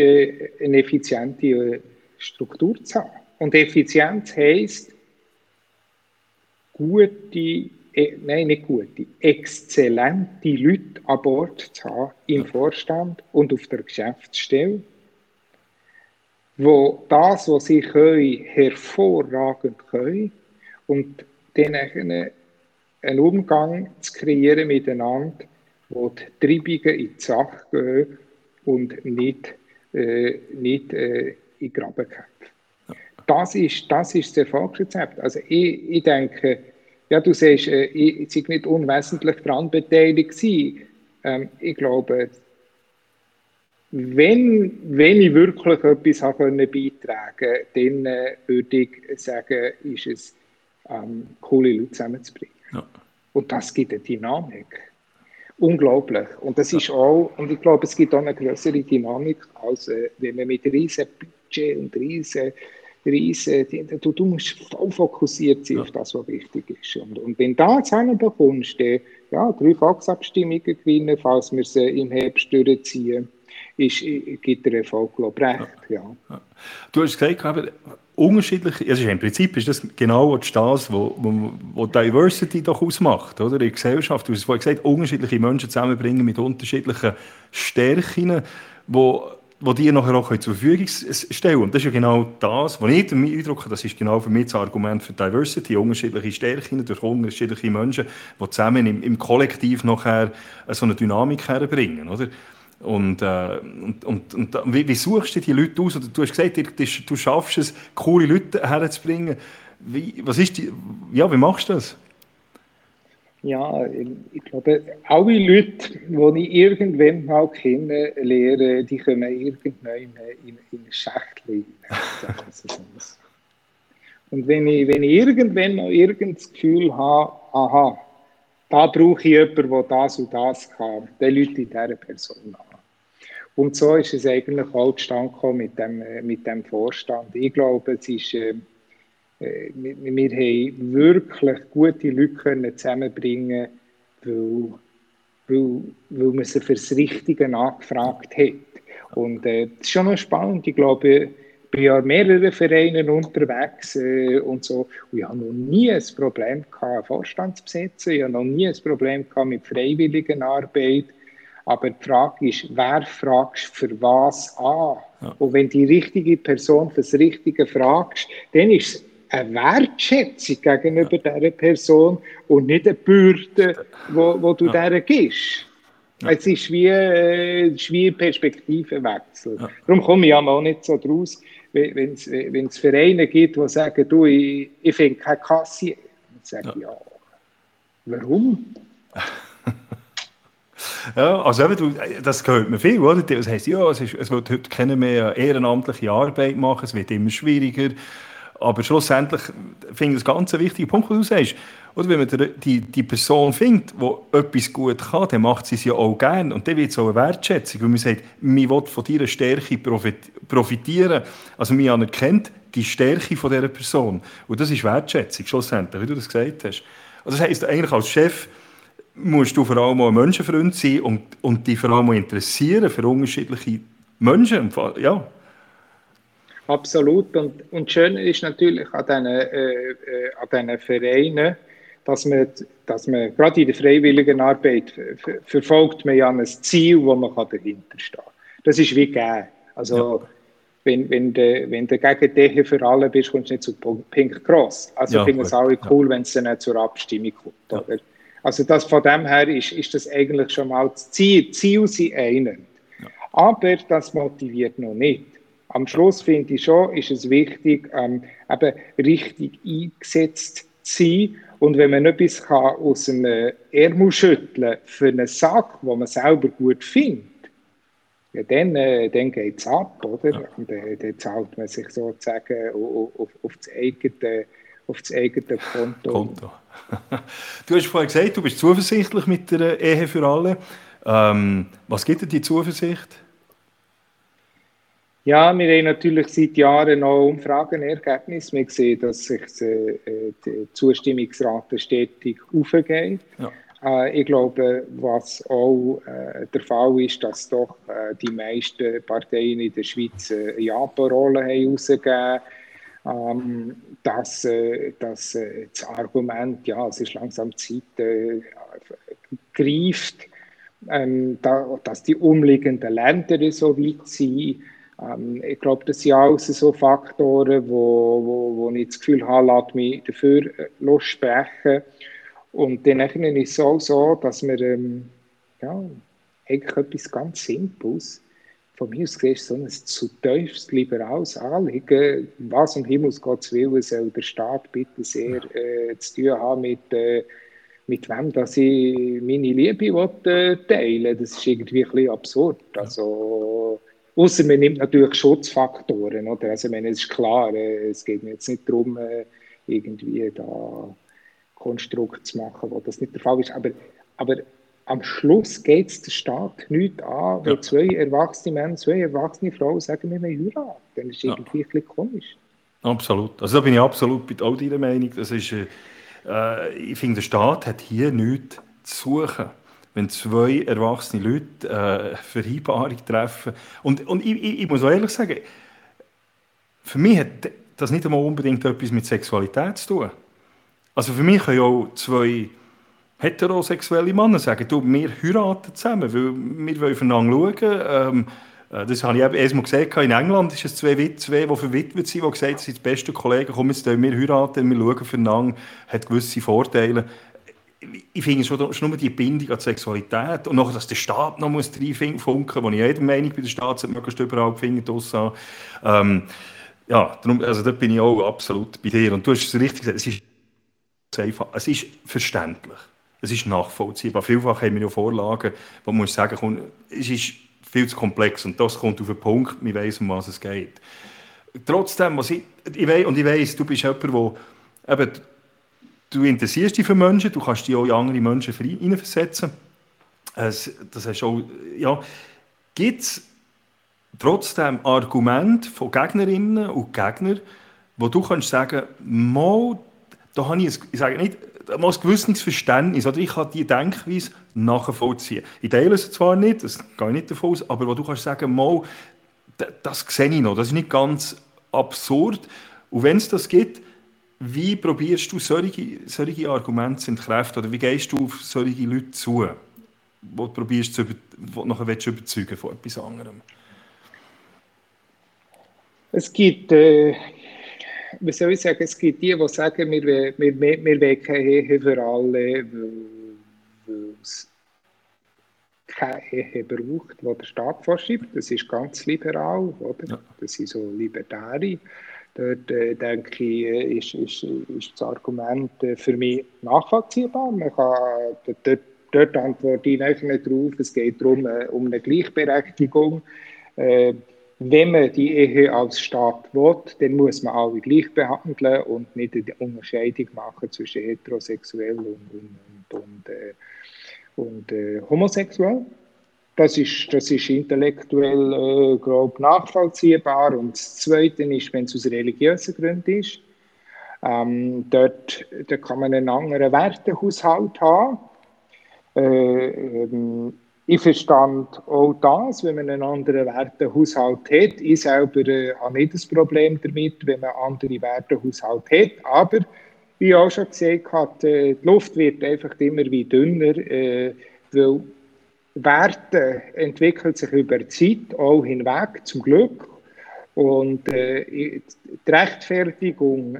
eine effiziente Struktur zu haben. Und Effizienz heisst, exzellente Leute an Bord zu haben im Vorstand und auf der Geschäftsstelle, wo das, was sie können, hervorragend können und dann einen Umgang zu kreieren miteinander, wo die Treibungen in die Sache gehen und nicht in die Graben gehen. Das ist das Erfolgsrezept. Also ich denke, ja, du siehst, ich sei nicht unwesentlich daran beteiligt gewesen. Ich glaube, wenn ich wirklich etwas beitragen konnte, dann würde ich sagen, ist es, coole Leute zusammenzubringen. Ja. Und das gibt eine Dynamik. Unglaublich. Und das ist auch, und ich glaube, es gibt auch eine größere Dynamik, als wenn man mit riesen Budget und riesen, du musst voll fokussiert sein auf das, was wichtig ist. Und wenn du das hinbekommst, dann 3 Volksabstimmungen gewinnen, falls wir sie im Herbst durchziehen, gibt der Erfolg recht. Ja. Du hast gesagt, unterschiedliche, also im Prinzip ist das genau das, was Diversity doch ausmacht, oder? In der Gesellschaft, du hast vorhin gesagt, unterschiedliche Menschen zusammenbringen mit unterschiedlichen Stärken, die die nachher auch zur Verfügung stellen können. Und das ist ja genau das, was ich den Eindruck habe, das ist genau für mich das Argument für Diversity, unterschiedliche Stärken durch unterschiedliche Menschen, die zusammen im Kollektiv nachher so eine Dynamik herbringen, oder? Und wie suchst du die Leute aus? Oder du hast gesagt, du schaffst es, coole Leute herzubringen. Wie machst du das? Ja, ich glaube, alle Leute, die ich irgendwann mal kennenlerne, die kommen irgendwann in eine Schachtel. Und wenn ich irgendwann mal das Gefühl habe, aha, da brauche ich jemanden, der das und das kann, dann rufe ich diese Person an. Und so ist es eigentlich auch zustande gekommen mit dem Vorstand. Ich glaube, es ist... wir haben wirklich gute Leute zusammenbringen können, weil man sie für das Richtige angefragt hat. Und das ist schon noch spannend. Ich glaube, ich bin ja in mehreren Vereinen unterwegs und so. Und ich habe noch nie ein Problem gehabt, einen Vorstand zu besetzen. Ich habe noch nie ein Problem gehabt mit Freiwilligenarbeit. Aber die Frage ist, wer fragst du für was an? Ja. Und wenn du die richtige Person für das Richtige fragst, dann ist es eine Wertschätzung gegenüber dieser Person und nicht eine Bürde, die du dieser gibst. Ja. Es ist wie ein Perspektivenwechsel. Ja. Darum komme ich auch nicht so draus, wenn es Vereine gibt, die sagen, du, ich finde keine Kassier. Dann sage ich, warum? Ja, also eben, das hört man viel, oder? Das heisst, es wird heute keiner mehr ehrenamtliche Arbeit machen, es wird immer schwieriger. Aber schlussendlich finde ich das ganz wichtigen Punkt, was du sagst. Oder wenn man die Person findet, die etwas gut kann, dann macht sie es ja auch gerne. Und dann wird es auch eine Wertschätzung, weil man sagt, man will von dieser Stärke profitieren. Also man anerkennt die Stärke von dieser Person. Und das ist Wertschätzung, schlussendlich, wie du das gesagt hast. Also das heisst, eigentlich als Chef musst du vor allem auch ein Menschenfreund sein und dich vor allem auch interessieren für unterschiedliche Menschen. Ja. Absolut. Und schön ist natürlich an diesen Vereinen, dass man gerade in der Freiwilligenarbeit verfolgt man ja ein Ziel, wo man dahinter stehen kann. Das ist wie gegeben. Also, wenn du gegen dich für alle bist, kommst du nicht zu Pink Cross. Also ich finde es auch cool, wenn es dann nicht zur Abstimmung kommt. Ja. Oder? Also das, von dem her ist das eigentlich schon mal das Ziel. Ziel sind einen. Ja. Aber das motiviert noch nicht. Am Schluss finde ich schon, ist es wichtig, eben richtig eingesetzt zu sein. Und wenn man etwas aus einem Ärmel schütteln kann für einen Sack, den man selber gut findet, ja, dann geht es ab, oder? Ja. Und dann zahlt man sich sozusagen auf das eigene Konto. Du hast vorhin gesagt, du bist zuversichtlich mit der Ehe für alle. Was gibt dir die Zuversicht? Ja, wir haben natürlich seit Jahren noch Umfragenergebnisse. Wir sehen, dass sich die Zustimmungsrate stetig aufgeht. Ja. Ich glaube, was auch der Fall ist, dass doch die meisten Parteien in der Schweiz Ja-Parolen herausgegeben haben. Dass das Argument, ja, es ist langsam Zeit, greift, dass die umliegenden Länder so weit sind. Ich glaube, das sind alles so Faktoren, wo ich das Gefühl habe, lass mich dafür lossprechen. Und dann ist es auch so, dass wir eigentlich etwas ganz Simples, von mir aus gesehen, so ein zu tiefst liberales Anliegen, was um Himmels Gottes Willen soll der Staat bitte sehr zu tun haben mit wem, dass ich meine Liebe teilen will. Das ist irgendwie ein bisschen absurd. Also, ausser man nimmt natürlich Schutzfaktoren, oder? Also, ich meine, es ist klar, es geht mir jetzt nicht darum, irgendwie da Konstrukt zu machen, wo das nicht der Fall ist. Aber am Schluss geht es der Staat nichts an, wenn zwei erwachsene Männer, zwei erwachsene Frauen sagen, wir wollen heiraten. Dann ist es irgendwie ein bisschen komisch. Absolut. Also da bin ich absolut bei all deiner Meinung. Das ist, ich finde, der Staat hat hier nichts zu suchen. Wenn zwei erwachsene Leute Vereinbarungen treffen. Und ich muss auch ehrlich sagen, für mich hat das nicht einmal unbedingt etwas mit Sexualität zu tun. Also für mich können ja auch zwei heterosexuelle Männer sagen, du, wir heiraten zusammen, weil wir aufeinander schauen. Das habe ich eben erst mal gesagt, in England ist es zwei, die verwitwet sind, die gesagt haben, sie sind die besten Kollegen, komm, jetzt wir heiraten, wir schauen aufeinander, hat gewisse Vorteile. Ich finde schon nur die Bindung an die Sexualität und nachher, dass der Staat noch reinfunken muss, wo ich jeder Meinung bin, der Staat sollte möglichst überall die Finger draus haben. Ja, darum, also da bin ich auch absolut bei dir. Und du hast es richtig gesagt, es ist verständlich, es ist nachvollziehbar. Vielfach haben wir ja Vorlagen, wo man sagen muss, es ist viel zu komplex und das kommt auf den Punkt, man weiss, um was es geht. Trotzdem, ich weiss, du bist jemand, der eben, du interessierst dich für Menschen, du kannst dich auch in andere Menschen hineinversetzen. Das hast auch, ja. Gibt es trotzdem Argumente von Gegnerinnen und Gegnern, wo du kannst sagen, mal, da habe ich, ich sage nicht, mal ein gewisses Verständnis, oder ich kann die Denkweise nachvollziehen. Ich teile es zwar nicht, das gehe ich nicht davon aus, aber wo du kannst sagen, mal, das sehe ich noch, das ist nicht ganz absurd. Und wenn es das gibt, wie probierst du solche Argumente zu entkräften? Oder wie gehst du auf solche Leute zu, die probierst zu überzeugen von etwas anderem? Es gibt, es gibt die, die sagen, wir wollen keine Ehe für alle, weil es keine Ehe braucht, die der Staat vorschreibt. Das ist ganz liberal, oder? Ja. Das sind so Libertäre. Dort, denke ich, ist das Argument für mich nachvollziehbar. Man kann, dort antworte ich nicht darauf. Es geht darum, um eine Gleichberechtigung. Wenn man die Ehe als Staat will, dann muss man alle gleich behandeln und nicht die Unterscheidung machen zwischen heterosexuell und homosexuell. Das ist intellektuell, grob nachvollziehbar. Und das Zweite ist, wenn es aus religiösen Gründen ist. Dort kann man einen anderen Wertehaushalt haben. Ich verstand auch das, wenn man einen anderen Wertehaushalt hat. Ich selber habe nicht das Problem damit, wenn man andere Wertehaushalt hat. Aber wie ich auch schon gesehen habe, die Luft wird einfach immer wie dünner, weil Werte entwickeln sich über die Zeit, auch hinweg, zum Glück. Und die Rechtfertigung,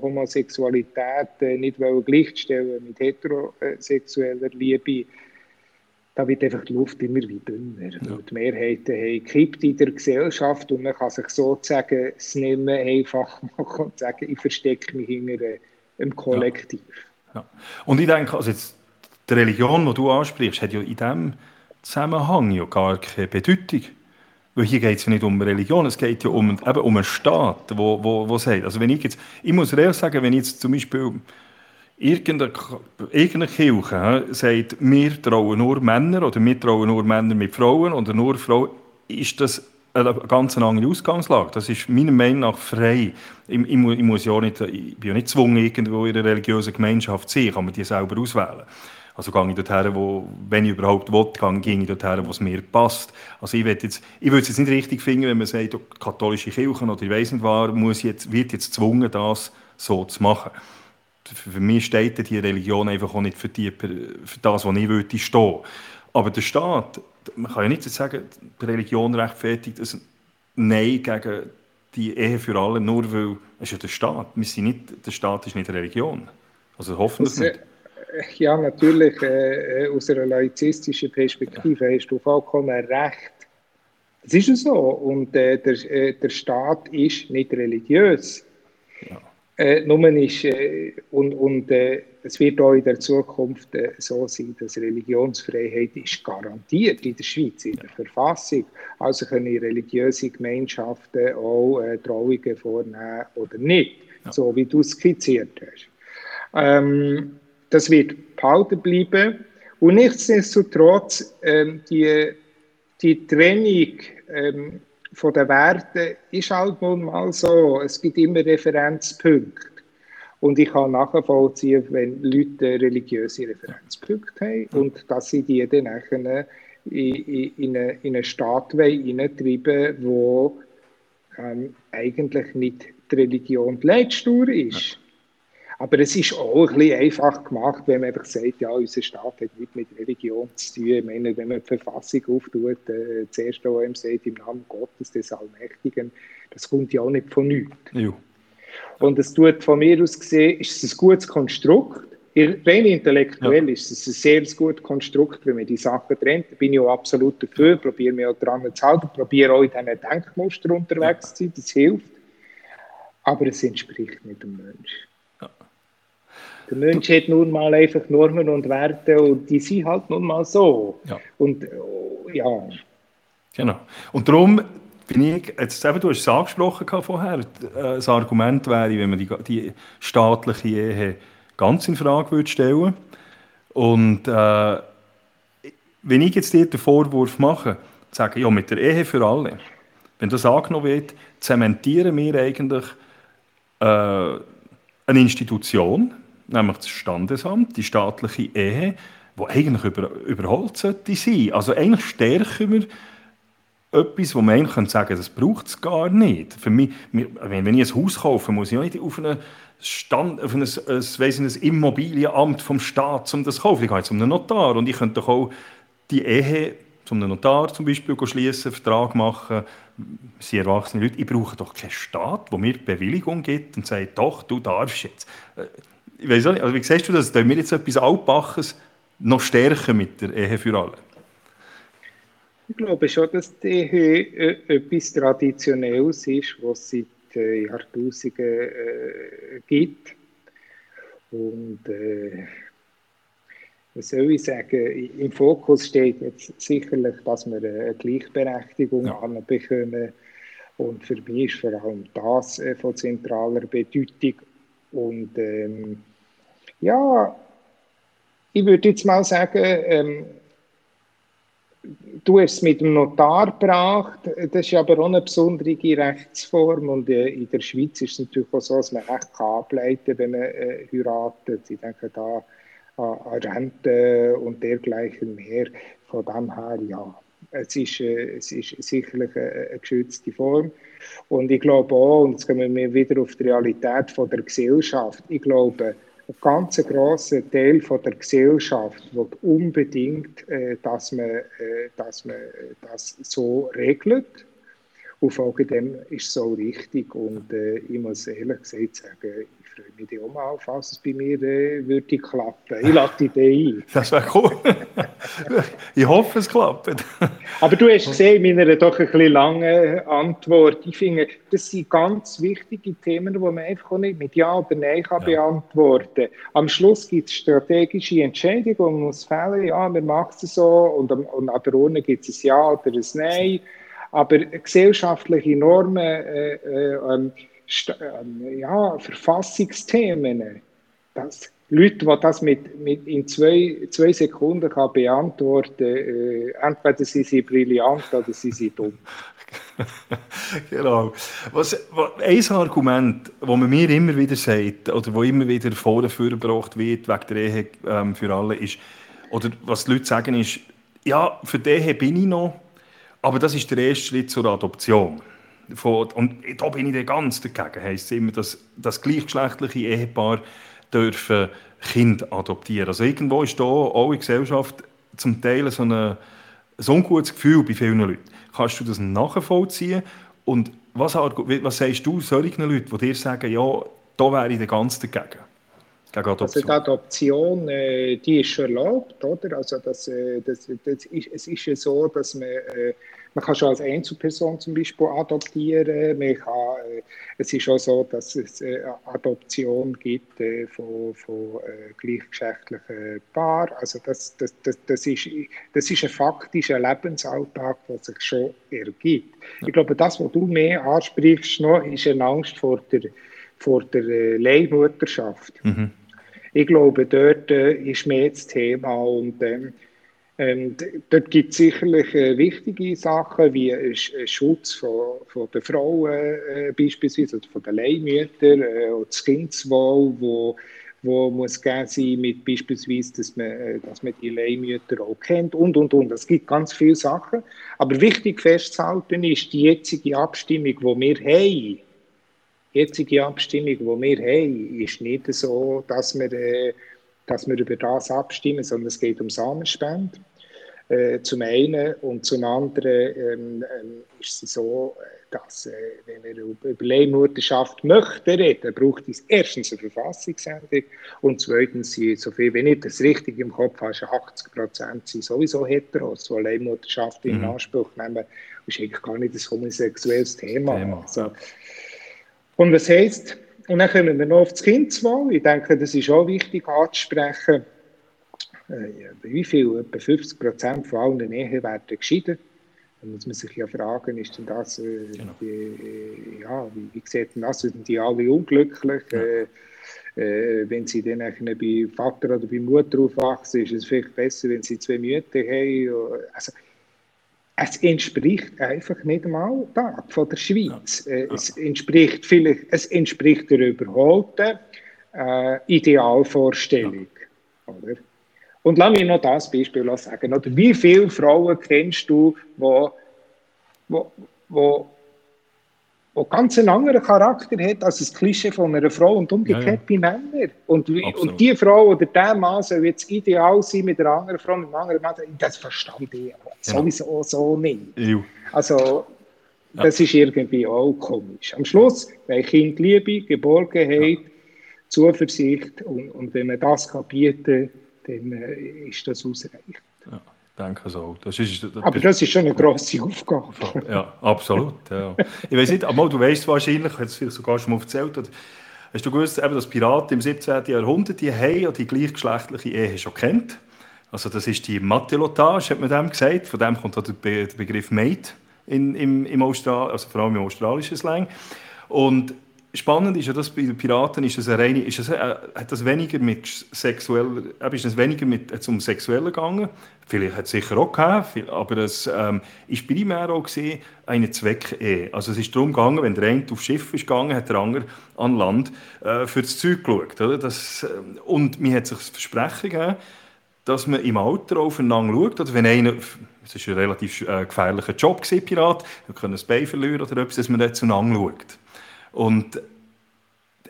Homosexualität nicht gleichzustellen mit heterosexueller Liebe, da wird einfach die Luft immer wieder dünner. Ja. Die Mehrheiten haben gekippt in der Gesellschaft und man kann sich sozusagen es nicht mehr einfach machen und sagen, ich verstecke mich hinter einem Kollektiv. Ja. Ja. Und ich denke, also jetzt die Religion, die du ansprichst, hat ja in diesem Zusammenhang ja gar keine Bedeutung. Weil hier geht es ja nicht um Religion, es geht ja um einen Staat, der sagt. Also wenn ich muss ehrlich sagen, wenn ich jetzt zum Beispiel irgendeine Kirche sagt, wir trauen nur Männer oder wir trauen nur Männer mit Frauen oder nur Frauen, ist das eine ganz andere Ausgangslage. Das ist meiner Meinung nach frei. Ich bin ja nicht gezwungen, irgendwo in einer religiösen Gemeinschaft zu sein, kann man die selber auswählen. Also gehe ich dorthin, wo, wenn ich überhaupt will, gehe ich dorthin, wo es mir passt. Also ich würde es jetzt nicht richtig finden, wenn man sagt, die katholische Kirche oder ich weiss nicht was, wird jetzt gezwungen, das so zu machen. Für mich steht die Religion einfach auch nicht für das, was ich würde, stehen. Aber der Staat, man kann ja nicht sagen, die Religion rechtfertigt ein Nein gegen die Ehe für alle, nur weil es ist ja der Staat. Der Staat ist nicht Religion. Also hoffentlich nicht. Ja, natürlich, aus einer laizistischen Perspektive hast du vollkommen recht. Das ist ja so. Und der Staat ist nicht religiös. Ja. Es wird auch in der Zukunft so sein, dass Religionsfreiheit ist garantiert in der Schweiz, in der Verfassung. Also können religiöse Gemeinschaften auch Trauungen vornehmen oder nicht, so wie du es skizziert hast. Das wird behalten bleiben. Und nichtsdestotrotz, die Trennung von den Werten ist halt nun mal so. Es gibt immer Referenzpunkte. Und ich kann nachvollziehen, wenn Leute religiöse Referenzpunkte haben und dass sie die dann in einen Staat hineintreiben wollen, der eigentlich nicht die Religion die Leitschnur ist. Ja. Aber es ist auch ein bisschen einfach gemacht, wenn man einfach sagt, ja, unser Staat hat nichts mit Religion zu tun. Ich meine, wenn man die Verfassung auftut, das erste, was man sagt, im Namen Gottes, des Allmächtigen, das kommt ja auch nicht von nichts. Ja. Und es tut von mir aus gesehen, ist es ein gutes Konstrukt. Rein intellektuell ja. ist es ein sehr gutes Konstrukt, wenn man die Sachen trennt. Da bin ich auch absolut dafür, probiere mich auch daran zu halten, probiere auch in diesen Denkmuster unterwegs ja. zu sein, das hilft. Aber es entspricht nicht dem Menschen. Ja. Der Mensch hat nun mal einfach Normen und Werte und die sind halt nun mal so. Ja. Und ja. Genau. Und darum bin ich, jetzt eben, du hast es angesprochen vorher, das Argument wäre, wenn man die staatliche Ehe ganz in Frage stellen. Und wenn ich jetzt dir den Vorwurf mache, sage ja, mit der Ehe für alle, wenn das angenommen wird, zementieren wir eigentlich eine Institution, nämlich das Standesamt, die staatliche Ehe, die eigentlich überholt sollte sein. Also eigentlich stärken wir etwas, wo man eigentlich sagen könnte, das braucht es gar nicht. Für mich, wenn ich ein Haus kaufe, muss ich auch nicht auf eine auf ein Immobilienamt vom Staat, um das zu kaufen. Ich gehe jetzt um einen Notar und ich könnte doch auch die Ehe zum Notar zum Beispiel schließen, einen Vertrag machen. Das sind erwachsene Leute. Ich brauche doch keinen Staat, der mir die Bewilligung gibt und sagt, doch, du darfst jetzt. Ich weiss auch nicht, also wie siehst du das? Tun wir jetzt etwas Altbaches noch stärker mit der Ehe für alle? Ich glaube schon, dass die Ehe etwas Traditionelles ist, was sie Jahrtausende gibt. Und was soll ich sagen, im Fokus steht jetzt sicherlich, dass wir eine Gleichberechtigung anbekommen. Und für mich ist vor allem das von zentraler Bedeutung. Und ja, ich würde jetzt mal sagen, du hast es mit dem Notar gebracht, das ist aber auch eine besondere Rechtsform und in der Schweiz ist es natürlich auch so, dass man Recht ableiten kann, wenn man heiratet. Ich denke da an Rente und dergleichen mehr. Von dem her, ja, es ist sicherlich eine geschützte Form. Und ich glaube auch, und jetzt kommen wir wieder auf die Realität von der Gesellschaft, ich glaube, ein ganz grosser Teil von der Gesellschaft will unbedingt, dass man das so regelt. Und wegen dem ist es so richtig. Und ich muss ehrlich gesagt sagen, ich freue mich auch mal, falls es bei mir würde klappen. Ich lasse die Idee ein. Das wäre cool. Ich hoffe, es klappt. Aber du hast gesehen, in meiner doch ein bisschen langen Antwort, ich finde, das sind ganz wichtige Themen, die man einfach nicht mit Ja oder Nein kann beantworten kann. Am Schluss gibt es strategische Entscheidungen, die man muss fällen. Ja, wir machen es so. Und an der Urne gibt es ein Ja oder ein Nein. Aber gesellschaftliche Normen, Verfassungsthemen, dass Leute, die das mit in zwei Sekunden kann beantworten kann, entweder sind sie brillant oder sie sind dumm. Genau. Ein Argument, das man mir immer wieder sagt, oder das immer wieder vorgebracht wird, wegen der Ehe für alle, ist, oder was die Leute sagen, ist, ja, für die Ehe bin ich noch, aber das ist der erste Schritt zur Adoption. Und da bin ich dann ganz dagegen. Heisst es immer, dass gleichgeschlechtliche Ehepaar dürfen Kinder adoptieren. Also irgendwo ist da auch in der Gesellschaft zum Teil so ein ungutes Gefühl bei vielen Leuten. Kannst du das nachvollziehen? Und was sagst du solchen Leuten, die dir sagen, ja, da wäre ich dann ganz dagegen? Also die Adoption, die ist erlaubt, oder? Also es ist ja so, dass man kann schon als Einzelperson zum Beispiel adoptieren. Es ist auch so, dass es Adoption gibt von gleichgeschlechtlichen Paaren. Also das ist ein faktischer Lebensalltag, der sich schon ergibt. Ich glaube, das, was du mehr ansprichst, noch, ist eine Angst vor der Leihmutterschaft. Mhm. Ich glaube, dort ist mehr das Thema und dort gibt es sicherlich wichtige Sachen wie Schutz von der Frauen beispielsweise oder von den Leihmüttern oder das Kindeswohl, wo muss gegeben sein mit beispielsweise, dass man die Leihmütter auch kennt und. Es gibt ganz viele Sachen. Aber wichtig festzuhalten ist die jetzige Abstimmung, die wir haben. jetzige Abstimmung, die wir haben, ist nicht so, dass wir über das abstimmen, sondern es geht um Samenspende. Zum einen und zum anderen ist es so, dass wenn wir über Leihmutterschaft möchten reden, braucht es erstens eine Verfassungsänderung und zweitens, so viel, wenn ich das richtig im Kopf habe, 80% sind sowieso Heteros, die Leihmutterschaft in Anspruch nehmen. Das ist eigentlich gar nicht ein homosexuelles Thema. Also. Und was heisst, und dann kommen wir noch auf das Kindeswohl. Ich denke, das ist auch wichtig anzusprechen. Wie viel? Etwa 50% von allen Ehen werden geschieden. Da muss man sich ja fragen, ist denn das, genau. Wie sieht denn das? Sind die alle unglücklich? Ja. Wenn sie dann bei Vater oder bei Mutter aufwachsen, ist es vielleicht besser, wenn sie 2 Mütter haben. Also, es entspricht einfach nicht mal da von der Schweiz. Ja. Es entspricht der überholten Idealvorstellung. Ja. Oder? Und lass mich noch das Beispiel sagen. Oder wie viele Frauen kennst du, die ganz einen anderen Charakter hat als das Klischee von einer Frau und umgekehrt bei Männern? Und die Frau oder der Mann soll jetzt ideal sein mit einer anderen Frau, mit einem anderen Mann. Das verstand ich sowieso so nicht. Also, das ist irgendwie auch komisch. Am Schluss, weil Kindliebe, Geborgenheit, Zuversicht und wenn man das bieten kann, dann ist das ausreichend. Ja, ich denke so. Aber das ist schon eine grosse Aufgabe. Ja, absolut. Ja. Ich weiss nicht, aber du weißt wahrscheinlich, hast du es sogar schon mal erzählt, hast du gewusst, dass Piraten im 17. Jahrhundert die haben die gleichgeschlechtliche Ehe schon kennt. Also das ist die Matelotage, hat man dem gesagt. Von dem kommt auch der Begriff Mate, vor allem im australischen Slang. Und spannend ist ja, dass bei den Piraten hat es weniger um Sexuelle gegangen. Vielleicht hat es sicher auch gehabt, aber es ist primär auch gesehen eine Zweckehe. Also es ist darum gegangen, wenn der eine aufs Schiff ist gegangen, hat der andere an Land für das Zeug geschaut. Oder? Und man hat sich das Versprechen gegeben, dass man im Alter aufeinander schaut. Oder wenn einer, das ist ein relativ gefährlicher Job gewesen, Pirat, man kann ein Bein verlieren oder etwas, dass man nicht zueinander schaut. Und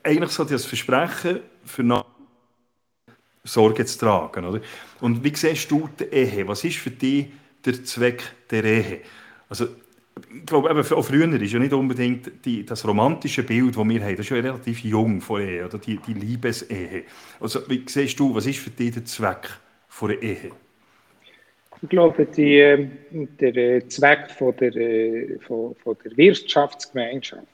eigentlich sollte das Versprechen für Sorge zu tragen. Oder? Und wie siehst du die Ehe? Was ist für dich der Zweck der Ehe? Also, ich glaube, auch früher ist ja nicht unbedingt das romantische Bild, das wir haben, das ist ja relativ jung von Ehe, oder die Liebesehe. Also, wie siehst du, was ist für dich der Zweck der Ehe? Ich glaube, der Zweck von der Wirtschaftsgemeinschaft,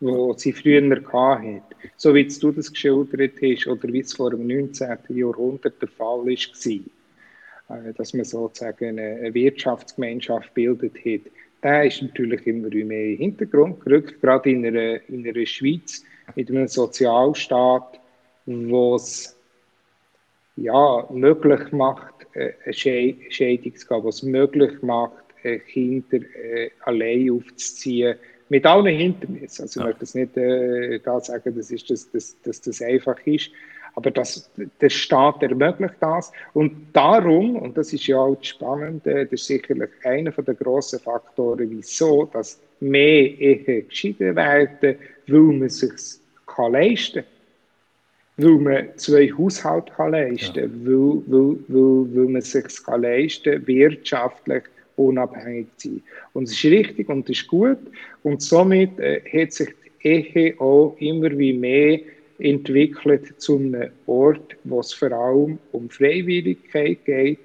wo sie früher hatten, so wie du das geschildert hast oder wie es vor dem 19. Jahrhundert der Fall war, dass man sozusagen eine Wirtschaftsgemeinschaft gebildet hat, der ist natürlich immer mehr in den Hintergrund gerückt, gerade in einer Schweiz mit einem Sozialstaat, der es möglich macht, eine Scheidung zu geben, was möglich macht, Kinder allein aufzuziehen, mit allen Hindernissen. Also ich möchte das nicht da sagen, dass das einfach ist, aber der Staat ermöglicht das. Und darum, und das ist ja auch spannend, das ist sicherlich einer der grossen Faktoren, wieso, dass mehr Ehen geschieden werden, weil man es sich leisten kann. Weil man 2 Haushalte leisten kann, weil man es sich leisten kann, wirtschaftlich unabhängig zu sein. Und es ist richtig und es ist gut. Und somit hat sich die Ehe auch immer wie mehr entwickelt zu einem Ort, wo es vor allem um Freiwilligkeit geht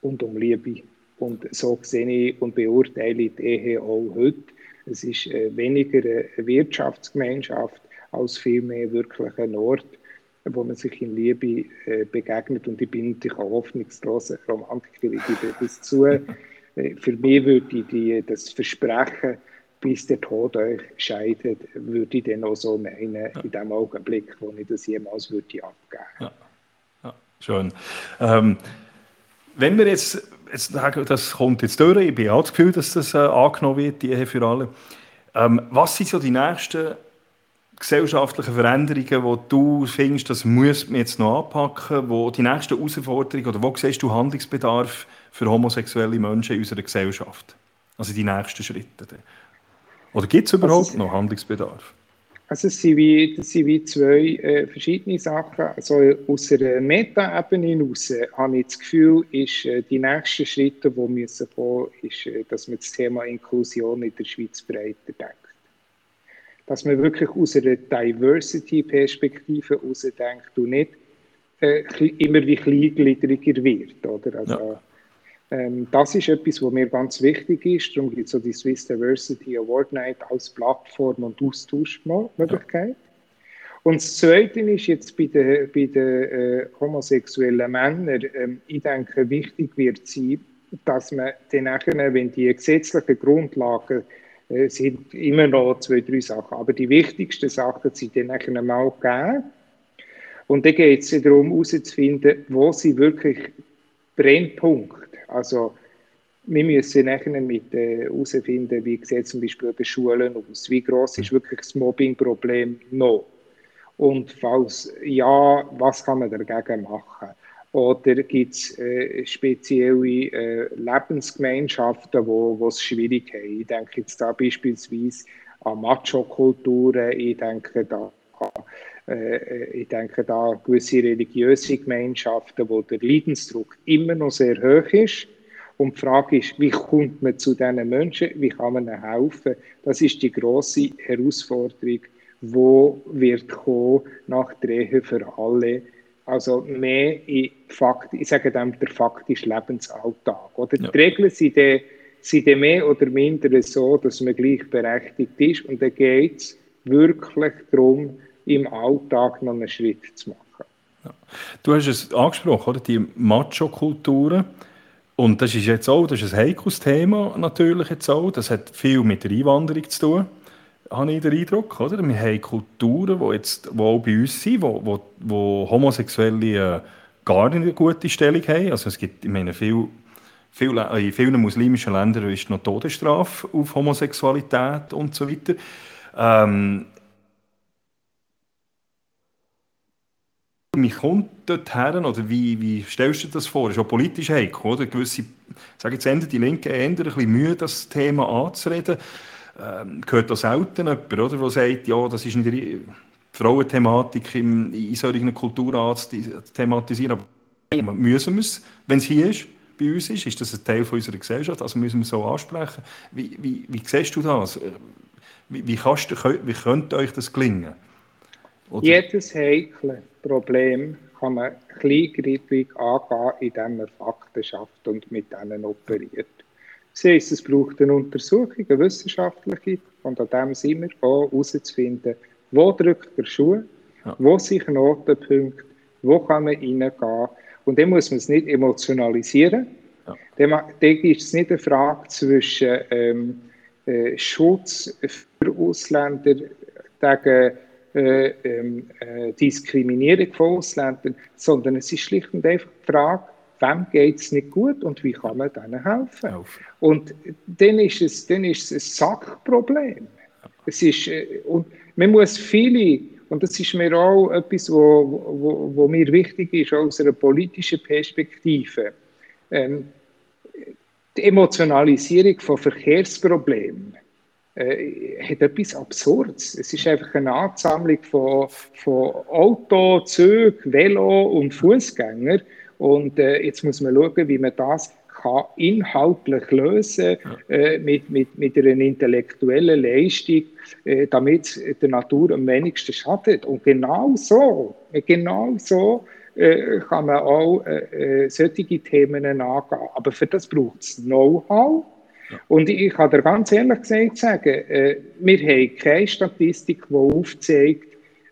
und um Liebe. Und so sehe ich und beurteile die Ehe auch heute. Es ist weniger eine Wirtschaftsgemeinschaft als vielmehr wirklich ein Ort, wo man sich in Liebe begegnet. Und ich bin natürlich auch hoffnungsloser Romantiker, ich gebe das zu. Für mich würde ich das Versprechen, bis der Tod euch scheidet, würde ich dann auch so meinen, in dem Augenblick, wo ich das jemals würde abgeben. Ja. Ja, schön. Wenn wir jetzt sagen, das kommt jetzt durch, ich habe das Gefühl, dass das angenommen wird, die Ehe für alle. Was sind so die nächsten gesellschaftliche Veränderungen, wo du findest, das muss man jetzt noch anpacken, wo die nächsten Herausforderungen, oder wo siehst du Handlungsbedarf für homosexuelle Menschen in unserer Gesellschaft? Also die nächsten Schritte. Oder gibt es überhaupt noch Handlungsbedarf? Also es sind wie zwei verschiedene Sachen. Also aus einer Meta-Ebene hinaus habe ich das Gefühl, ist die nächsten Schritte, die wir müssen gehen, ist, dass man das Thema Inklusion in der Schweiz breiter denkt. Dass man wirklich aus einer Diversity-Perspektive heraus denkt und nicht immer wie kleingliedriger wird. Oder? Also, ja. Das ist etwas, was mir ganz wichtig ist. Darum gibt es so die Swiss Diversity Award Night als Plattform und Austauschmöglichkeit. Ja. Und das Zweite ist jetzt bei den homosexuellen Männern, ich denke, wichtig wird sein, dass man dann nachher, wenn die gesetzlichen Grundlagen sind, immer noch 2-3 Sachen, aber die wichtigsten Sachen sind dann nachher mal gegeben. Und dann geht es darum, herauszufinden, wo sie wirklich Brennpunkte. Also, wir müssen nachher mit herausfinden, wie sieht zum Beispiel bei Schulen aus, wie gross ist wirklich das Mobbing-Problem noch? Und falls ja, was kann man dagegen machen? Oder gibt es spezielle Lebensgemeinschaften, die es schwierig haben? Ich denke jetzt da beispielsweise an Macho-Kulturen, ich denke da gewisse religiöse Gemeinschaften, wo der Leidensdruck immer noch sehr hoch ist. Und die Frage ist, wie kommt man zu diesen Menschen, wie kann man ihnen helfen? Das ist die grosse Herausforderung, die wird kommen nach Drehen für alle. Also mehr in Fakt, ich sage dem, der faktische Lebensalltag. Oder? Ja. Die Regeln sind mehr oder minder so, dass man gleichberechtigt ist. Und dann geht es wirklich darum, im Alltag noch einen Schritt zu machen. Ja. Du hast es angesprochen, oder? Die Macho-Kulturen. Und das ist jetzt auch, das ist ein heikles Thema natürlich jetzt auch. Das hat viel mit der Einwanderung zu tun, habe ich den Eindruck, oder? Wir haben Kulturen, die auch bei uns sind, wo Homosexuelle gar nicht eine gute Stellung haben. Also es gibt, ich meine, in vielen muslimischen Ländern ist noch Todesstrafe auf Homosexualität und so weiter. Wie kommt dort her, oder wie stellst du dir das vor? Das ist auch politisch heikel, oder? Gewisse, sage jetzt, die Linken haben ein bisschen Mühe, das Thema anzureden. Gehört das selten jemand, oder? Der sagt, ja, das ist nicht die Frauenthematik in solchen Kulturen zu thematisieren. Aber müssen wir es, wenn es hier ist, bei uns ist? Ist das ein Teil von unserer Gesellschaft? Also müssen wir es so ansprechen. Wie siehst du das? Wie könnte euch das gelingen? Oder? Jedes heikle Problem kann man kleingriffig angehen, indem man Fakten schafft und mit denen operiert. Das heisst, es braucht eine Untersuchung, eine wissenschaftliche, und an dem sind wir auch herauszufinden, wo drückt der Schuh, ja, wo sich Knotenpunkte, wo kann man hineingehen. Und dann muss man es nicht emotionalisieren. Ja. Dann ist es nicht eine Frage zwischen Schutz für Ausländer gegen Diskriminierung von Ausländern, sondern es ist schlicht und einfach die Frage, wem geht es nicht gut und wie kann man denen helfen? Und dann ist es ein Sackproblem. Es ist, und man muss viele, und das ist mir auch etwas, wo mir wichtig ist, aus einer politischen Perspektive, die Emotionalisierung von Verkehrsproblemen hat etwas Absurdes. Es ist einfach eine Ansammlung von Auto, Zügen, Velo und Fußgängern. Und jetzt muss man schauen, wie man das kann inhaltlich lösen kann, mit einer intellektuellen Leistung, damit es der Natur am wenigsten schadet. Und genau so kann man auch solche Themen angehen. Aber für das braucht es Know-how. Ja. Und ich kann dir ganz ehrlich gesagt sagen, wir haben keine Statistik, die aufzeigt,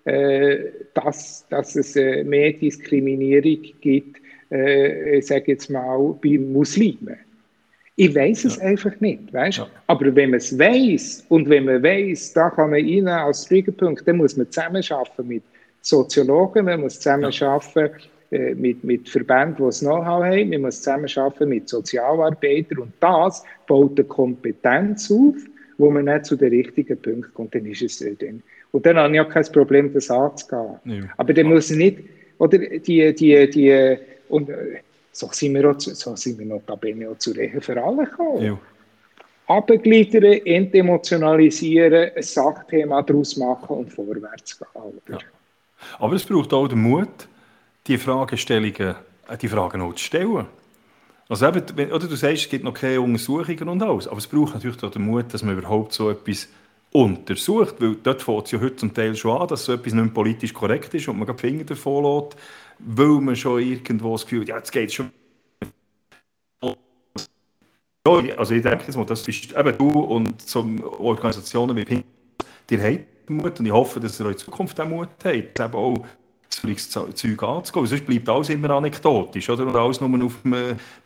dass es mehr Diskriminierung gibt, ich sage jetzt mal, bei Muslimen. Ich weiss es einfach nicht, weißt? Ja. Aber wenn man es weiss, und wenn man weiss, da kann man rein als Triggerpunkt, dann muss man zusammenarbeiten mit Soziologen, man muss zusammenarbeiten mit Verbänden, die das Know-how haben. Wir müssen zusammenarbeiten mit Sozialarbeitern. Und das baut eine Kompetenz auf, wo man nicht zu den richtigen Punkten kommt. Dann ist es dann. Und dann habe ich auch kein Problem, das anzugehen. Ja. Aber dann muss nicht, oder und so sind wir noch, da bin ich auch zu Rehe für alle gekommen. Ja. abgliedern, entemotionalisieren, ein Sachthema daraus machen und vorwärts gehen. Ja. Aber es braucht auch den Mut, die Fragen auch zu stellen. Also eben, oder du sagst, es gibt noch keine Untersuchungen und alles, aber es braucht natürlich auch den Mut, dass man überhaupt so etwas untersucht, weil dort fängt es ja heute zum Teil schon an, dass so etwas nicht politisch korrekt ist und man die Finger davon lässt, weil man schon irgendwo das Gefühl hat, ja, jetzt geht es schon. Also ich denke jetzt mal, das bist eben du und so Organisationen wie Pink Cross, die haben den Mut und ich hoffe, dass ihr auch in Zukunft den Mut habt, eben auch das Zeug anzugehen, sonst bleibt alles immer anekdotisch, oder? Und alles nur auf dem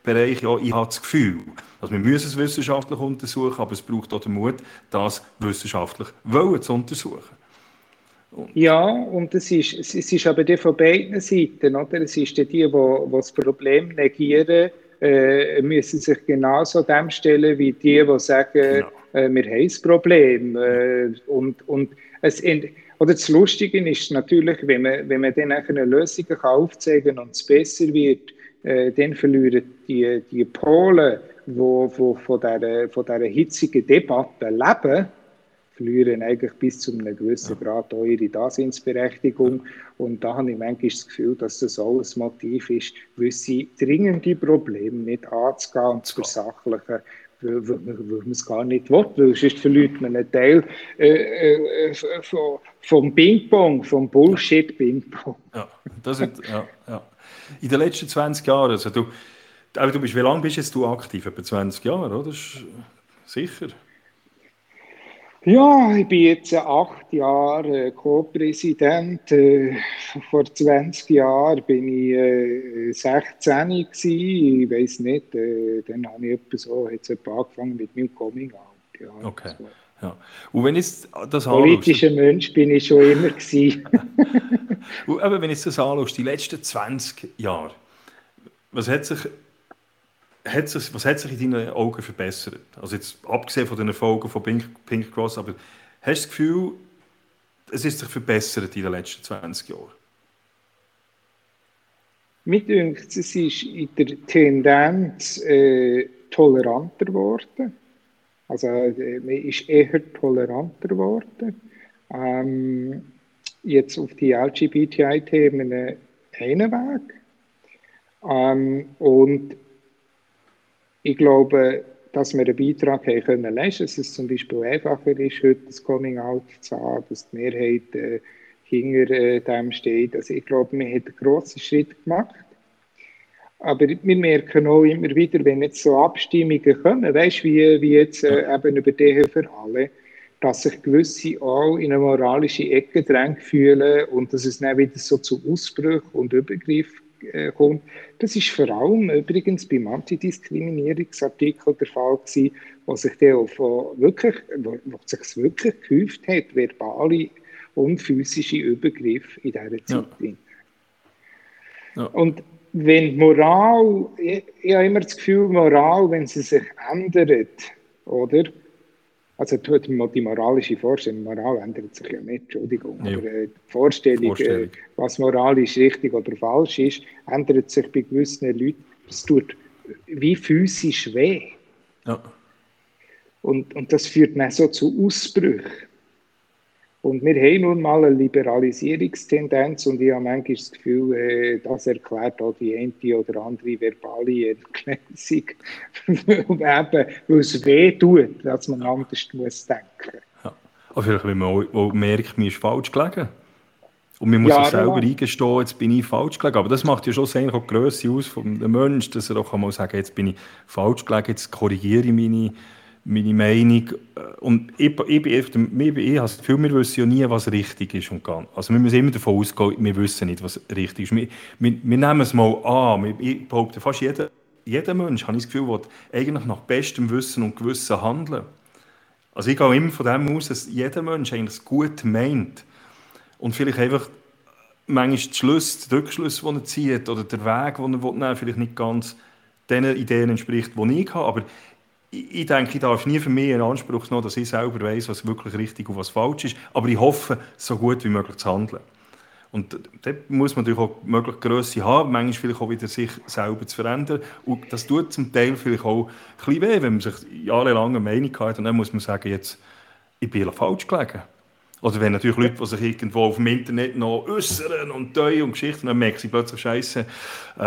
Bereich, ja, ich habe das Gefühl. Also wir müssen es wissenschaftlich untersuchen, aber es braucht auch den Mut, das wissenschaftlich wollen zu untersuchen. Und ja, und es ist aber die von beiden Seiten, oder? Es ist die das Problem negieren, müssen sich genauso dem stellen, wie die sagen, genau, wir haben das Problem. Oder das Lustige ist natürlich, wenn man dann eine Lösung aufzeigen kann und es besser wird, dann verlieren die Polen, die von dieser hitzigen Debatte leben, verlieren eigentlich bis zu einem gewissen Grad auch ihre Daseinsberechtigung. Und da habe ich manchmal das Gefühl, dass das auch ein Motiv ist, gewisse dringende Probleme nicht anzugehen und zu versachlichen, weil man es gar nicht will, weil sonst verliert man einen Teil vom Ping-Pong, vom Bullshit-Ping-Pong. Ja, ja. In den letzten 20 Jahren, also du bist, wie lange bist jetzt du aktiv? Etwa 20 Jahre, oder? Sicher. Ja, ich bin jetzt 8 Jahre Co-Präsident. Vor 20 Jahren war ich 16 gewesen. Ich weiss nicht, dann habe ich etwa angefangen mit meinem Coming-out. Ja, okay. So. Ja. Und wenn jetzt das politischer anschaust, Mensch bin ich schon immer gewesen. Aber wenn jetzt das anschaust, die letzten 20 Jahre, was hat sich in deinen Augen verbessert? Also jetzt abgesehen von den Erfolgen von Pink Cross, aber hast du das Gefühl, es ist sich verbessert in den letzten 20 Jahren? Mir dünkt, es ist in der Tendenz toleranter geworden. Also man ist eher toleranter geworden. Jetzt auf die LGBTI-Themen einen Weg. Und ich glaube, dass wir einen Beitrag haben können leisten, dass es zum Beispiel einfacher ist, heute das Coming-out zu haben, dass die Mehrheit hinter dem steht. Also ich glaube, wir haben einen grossen Schritt gemacht. Aber wir merken auch immer wieder, wenn jetzt so Abstimmungen kommen, weißt, wie jetzt eben über die für alle, dass sich gewisse auch in eine moralische Ecke drängt fühlen und dass es dann wieder so zu Ausbrüchen und Übergriffen kommt. Das ist vor allem übrigens beim Antidiskriminierungsartikel der Fall gewesen, wo sich wirklich gehäuft hat, verbale und physische Übergriffe in dieser Zeit. Ja. Ja. Und wenn Moral, ich habe immer das Gefühl, Moral, wenn sie sich ändert, oder? Also die moralische Vorstellung, Moral ändert sich ja nicht, Entschuldigung, aber die Vorstellung, was moralisch richtig oder falsch ist, ändert sich bei gewissen Leuten. Es tut wie physisch weh. Ja. Und das führt dann so zu Ausbrüchen. Und wir haben nun mal eine Liberalisierungstendenz und ich habe manchmal das Gefühl, das erklärt auch die eine oder andere verbale Erklärung, weil es weh tut, dass man anders muss denken. Ja. Aber vielleicht, wenn man auch merkt, mir ist falsch gelegen. Und man muss sich selber eingestehen, jetzt bin ich falsch gelegen. Aber das macht ja schon sehr die Grösse aus vom Menschen, dass er auch mal sagen kann, jetzt bin ich falsch gelegen, jetzt korrigiere ich meine Meinung. Und ich habe das Gefühl, wir wissen ja nie, was richtig ist und kann. Also wir müssen immer davon ausgehen, wir wissen nicht, was richtig ist. Wir nehmen es mal an. Ich behaupte, fast jeder Mensch, habe ich das Gefühl, will eigentlich nach bestem Wissen und Gewissen handeln. Also ich gehe immer von dem aus, dass jeder Mensch eigentlich es gut meint. Und vielleicht einfach manchmal die Rückschlüsse, die er zieht, oder der Weg, den er nehmen will, vielleicht nicht ganz den Ideen entspricht, die ich habe. Aber ich denke, ich darf nie für mich einen Anspruch nehmen, dass ich selber weiss, was wirklich richtig und was falsch ist. Aber ich hoffe, so gut wie möglich zu handeln. Und dort muss man natürlich auch möglichst Grösse haben, manchmal vielleicht auch wieder sich selber zu verändern. Und das tut zum Teil vielleicht auch ein bisschen weh, wenn man sich jahrelang eine Meinung hat und dann muss man sagen, jetzt, ich bin falsch gelegen. Oder wenn natürlich Leute, die sich irgendwo auf dem Internet noch äußern und teilen und Geschichten, dann merken sie plötzlich, Scheiße,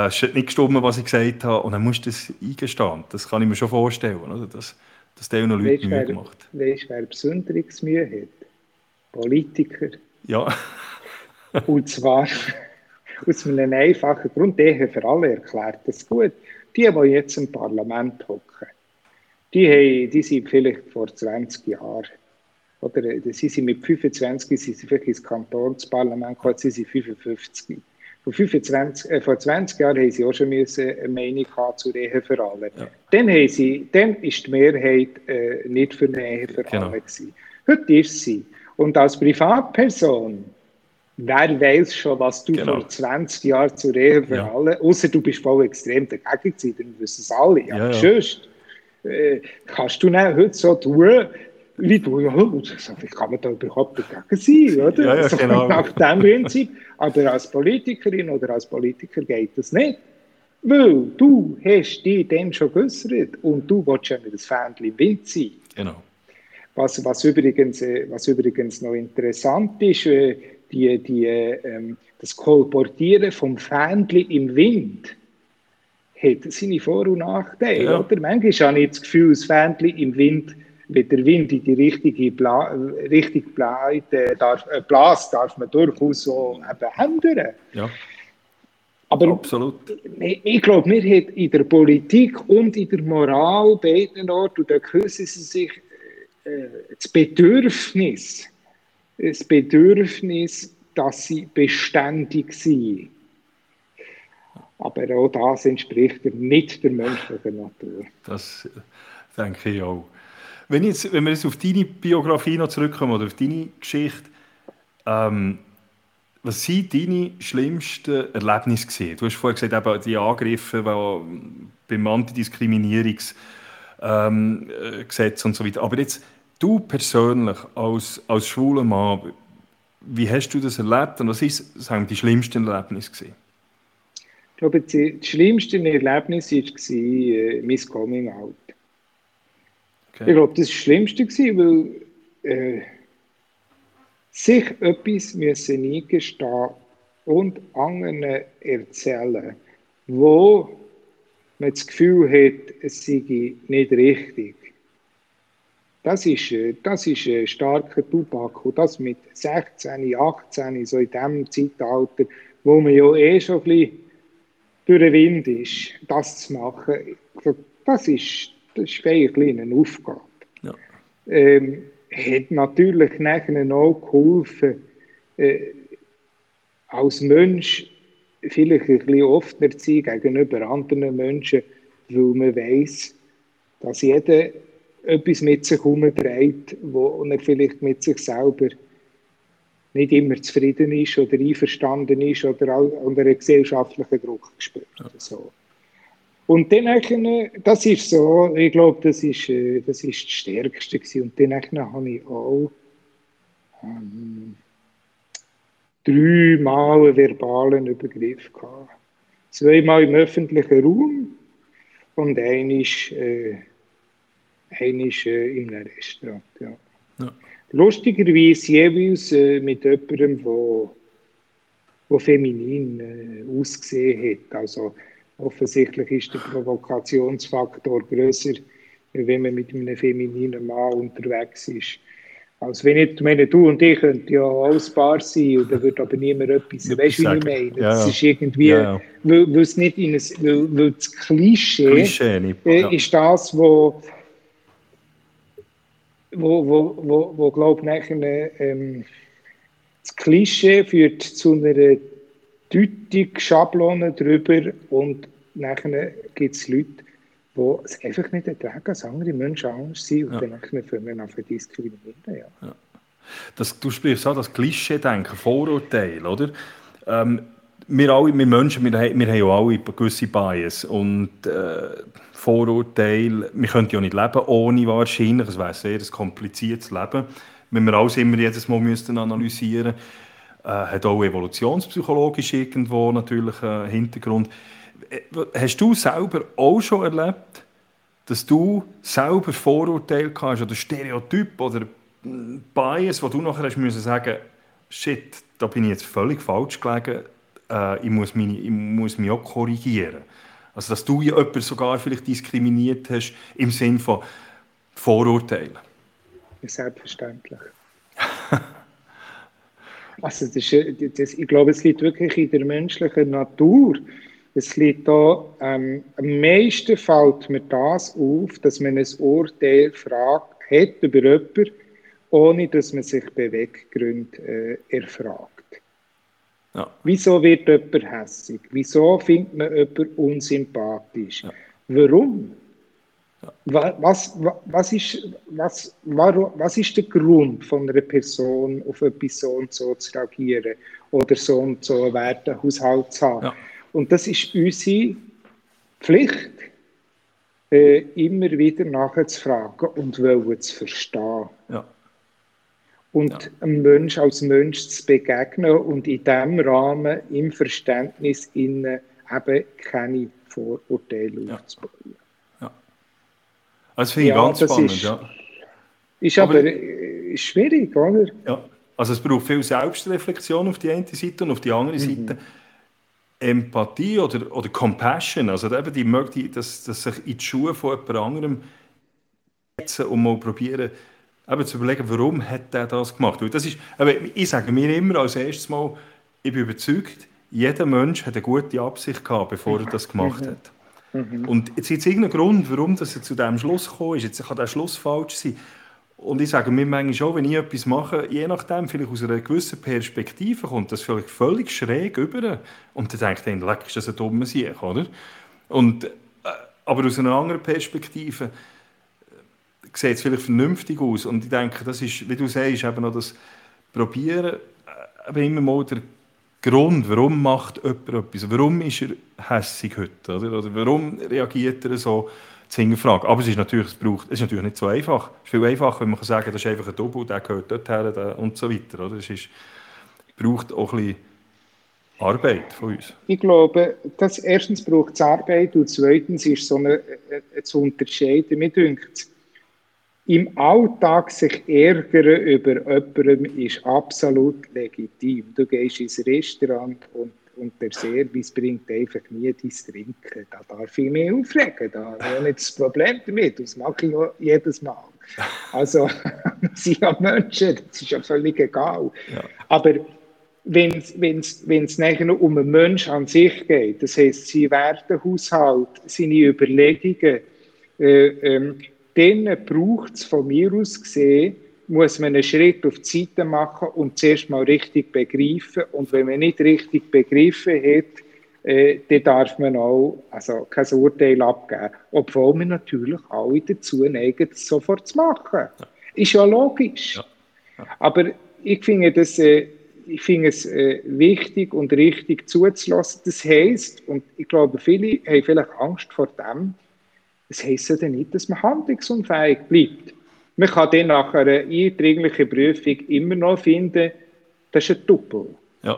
es ist nicht gestimmt, was ich gesagt habe. Und dann musst du das eingestehen. Das kann ich mir schon vorstellen, oder? Dass der noch Leute Mühe gemacht. Weißt du, wer Besonderungsmühe hat? Politiker. Ja. Und zwar aus einem einfachen Grund. Die haben für alle erklärt, das ist gut. Die jetzt im Parlament hocken, die sind vielleicht vor 20 Jahren oder sie sind mit 25, sie sind vielleicht ins Kantonsparlament gekommen, sie sind 55. Vor 20 Jahren haben sie auch schon eine Meinung gehabt zu Ehe für alle. Ja. Dann ist die Mehrheit nicht für eine Ehe für alle gewesen. Heute ist sie. Und als Privatperson, wer weiß schon, was du vor 20 Jahren zu Ehe für alle, außer du bist voll extrem dagegen gewesen, dann wissen es alle. Ja, aber sonst kannst du nicht heute so tun, wie du, ich kann man da überhaupt dagegen sein, oder? Ja, genau. Nach dem Prinzip. Aber als Politikerin oder als Politiker geht das nicht. Weil du hast dich dann schon geäussert und du willst ja nicht das Fähnchen im Wind sein. Genau. Was übrigens noch interessant ist, das Kolportieren vom Fähnchen im Wind hat seine Vor- und Nachteile, oder? Manchmal habe ich das Gefühl, das Fähnchen im Wind, wenn der Wind in die richtige Blase darf man durchaus so ändern. Ja, aber absolut. Ich glaube, wir haben in der Politik und in der Moral beiden Orten, und da küssen sie sich, das Bedürfnis, dass sie beständig sind. Aber auch das entspricht nicht der menschlichen Natur. Das denke ich auch. Wenn wir jetzt auf deine Biografie noch zurückkommen oder auf deine Geschichte, was sind deine schlimmsten Erlebnisse gewesen? Du hast vorhin gesagt, eben die Angriffe beim Antidiskriminierungsgesetz und so weiter. Aber jetzt, du persönlich als schwuler Mann, wie hast du das erlebt und was waren die schlimmsten Erlebnisse gewesen? Ich glaube, das schlimmste Erlebnis war mein Coming-out. Okay. Ich glaube, das war das Schlimmste, weil sich etwas müssen eingestehen und anderen erzählen, wo man das Gefühl hat, es sei nicht richtig. Das ist ein starker Tubak. Und das mit 16, 18, so in diesem Zeitalter, wo man ja schon ein bisschen durch den Wind ist, das zu machen, das ist eine kleine Aufgabe. Ja. Hat natürlich nachher auch geholfen, als Mensch vielleicht ein bisschen offener zu sein gegenüber anderen Menschen, weil man weiss, dass jeder etwas mit sich herumträgt, wo er vielleicht mit sich selber nicht immer zufrieden ist oder einverstanden ist oder an einer gesellschaftlichen Druck gespürt. Ja. So. Und dann, das ist so, ich glaube, das ist das Stärkste gewesen. Und dann habe ich auch dreimal einen verbalen Übergriff gehabt. Zweimal im öffentlichen Raum und einmal in einem Restaurant. Ja. Ja. Lustigerweise jeweils mit jemandem, der feminin ausgesehen hat. Also, offensichtlich ist der Provokationsfaktor grösser, wenn man mit einem femininen Mann unterwegs ist. Also wenn du und ich könnten ja alles Paar sein, und da würde aber niemand etwas sagen. Weißt du, wie ich meine? Das ist irgendwie, weil es nicht in weil das Klischee nicht, ist das, wo glaube ich, das Klischee führt zu einer deutlich Schablonen drüber und nachher gibt es Leute, die es einfach nicht ertragen, dass andere Menschen anders sind und dann fangen wir an zu diskriminieren. Ja. Ja. Du sprichst auch das Klischee-Denken, Vorurteile, oder? Wir Menschen, wir haben ja alle gewisse Bias und Vorurteile. Wir können ja nicht leben ohne, wahrscheinlich. Es wäre sehr ein kompliziertes Leben, wenn wir alles immer jedes Mal analysieren müssten. hat auch evolutionspsychologisch irgendwo natürlich einen Hintergrund. Hast du selber auch schon erlebt, dass du selber Vorurteile hast oder Stereotyp oder Bias, wo du nachher hast müssen sagen, shit, da bin ich jetzt völlig falsch gelegen, ich muss mich auch korrigieren. Also dass du jemanden sogar vielleicht diskriminiert hast im Sinne von Vorurteilen. Selbstverständlich. Also das, ich glaube, es liegt wirklich in der menschlichen Natur. Es liegt da, am meisten fällt mir das auf, dass man ein Urteil fragt hat über jemanden, ohne dass man sich Beweggründe erfragt. Ja. Wieso wird jemand hässig? Wieso findet man jemanden unsympathisch? Ja. Warum? Ja. Was ist der Grund von einer Person, auf etwas so und so zu reagieren oder so und so einen Wertehaushalt zu haben? Ja. Und das ist unsere Pflicht, immer wieder nachzufragen und wollen zu verstehen. Ja. Und einem Mensch als Mensch zu begegnen und in diesem Rahmen, im Verständnis, eben keine Vorurteile aufzubauen. Ja. Das finde ich ganz spannend. Ist aber schwierig, oder? Ja. Also es braucht viel Selbstreflexion auf die eine Seite und auf die andere Seite Empathie oder Compassion, also eben die Möglichkeit, dass sich in die Schuhe von jemand anderem setzen und mal probieren, eben zu überlegen, warum hat der das gemacht. Weil das ist, ich sage mir immer als erstes Mal, ich bin überzeugt, jeder Mensch hat eine gute Absicht gehabt, bevor er das gemacht hat. Und jetzt gibt es irgendeinen Grund, warum er zu diesem Schluss gekommen ist. Jetzt kann der Schluss falsch sein. Und ich sage mir manchmal auch, wenn ich etwas mache, je nachdem, vielleicht aus einer gewissen Perspektive kommt das vielleicht völlig schräg über. Und dann denkt man, leck, ist das ein dummer Sieg, oder? Und, aber aus einer anderen Perspektive sieht es vielleicht vernünftig aus. Und ich denke, das ist, wie du sagst, eben noch das Probieren, eben immer mal der Grund, warum macht jemand etwas? Warum ist er hässig heute? Oder warum reagiert er so? Aber es ist natürlich nicht so einfach. Es ist viel einfacher, wenn man sagen kann, das ist einfach ein Double, der gehört dorthin und so weiter. Oder? Es braucht auch ein bisschen Arbeit von uns. Ich glaube, dass erstens braucht es Arbeit und zweitens ist so zu unterscheiden. Mir dünkt, im Alltag sich ärgern über jemanden ist absolut legitim. Du gehst ins Restaurant und der Service bringt einfach nie dein Trinken. Da darf ich mich aufregen. Da habe ich nicht das Problem damit. Das mache ich auch jedes Mal. Also, das sind ja Menschen, das ist ja völlig egal. Ja. Aber wenn es nachher noch um einen Menschen an sich geht, das heisst, sein Wertehaushalt, seine Überlegungen, dann braucht es von mir aus gesehen, muss man einen Schritt auf die Seite machen und zuerst mal richtig begreifen. Und wenn man nicht richtig begriffen hat, dann darf man auch kein Urteil abgeben. Obwohl wir natürlich alle dazu neigen, das sofort zu machen. Ja. Ist ja logisch. Ja. Ja. Aber ich finde es wichtig und richtig zuzulassen. Das heisst, und ich glaube, viele haben vielleicht Angst vor dem, das heisst ja dann nicht, dass man handlungsunfähig bleibt. Man kann dann nach einer eindringlichen Prüfung immer noch finden, das ist ein Doppel. Ja.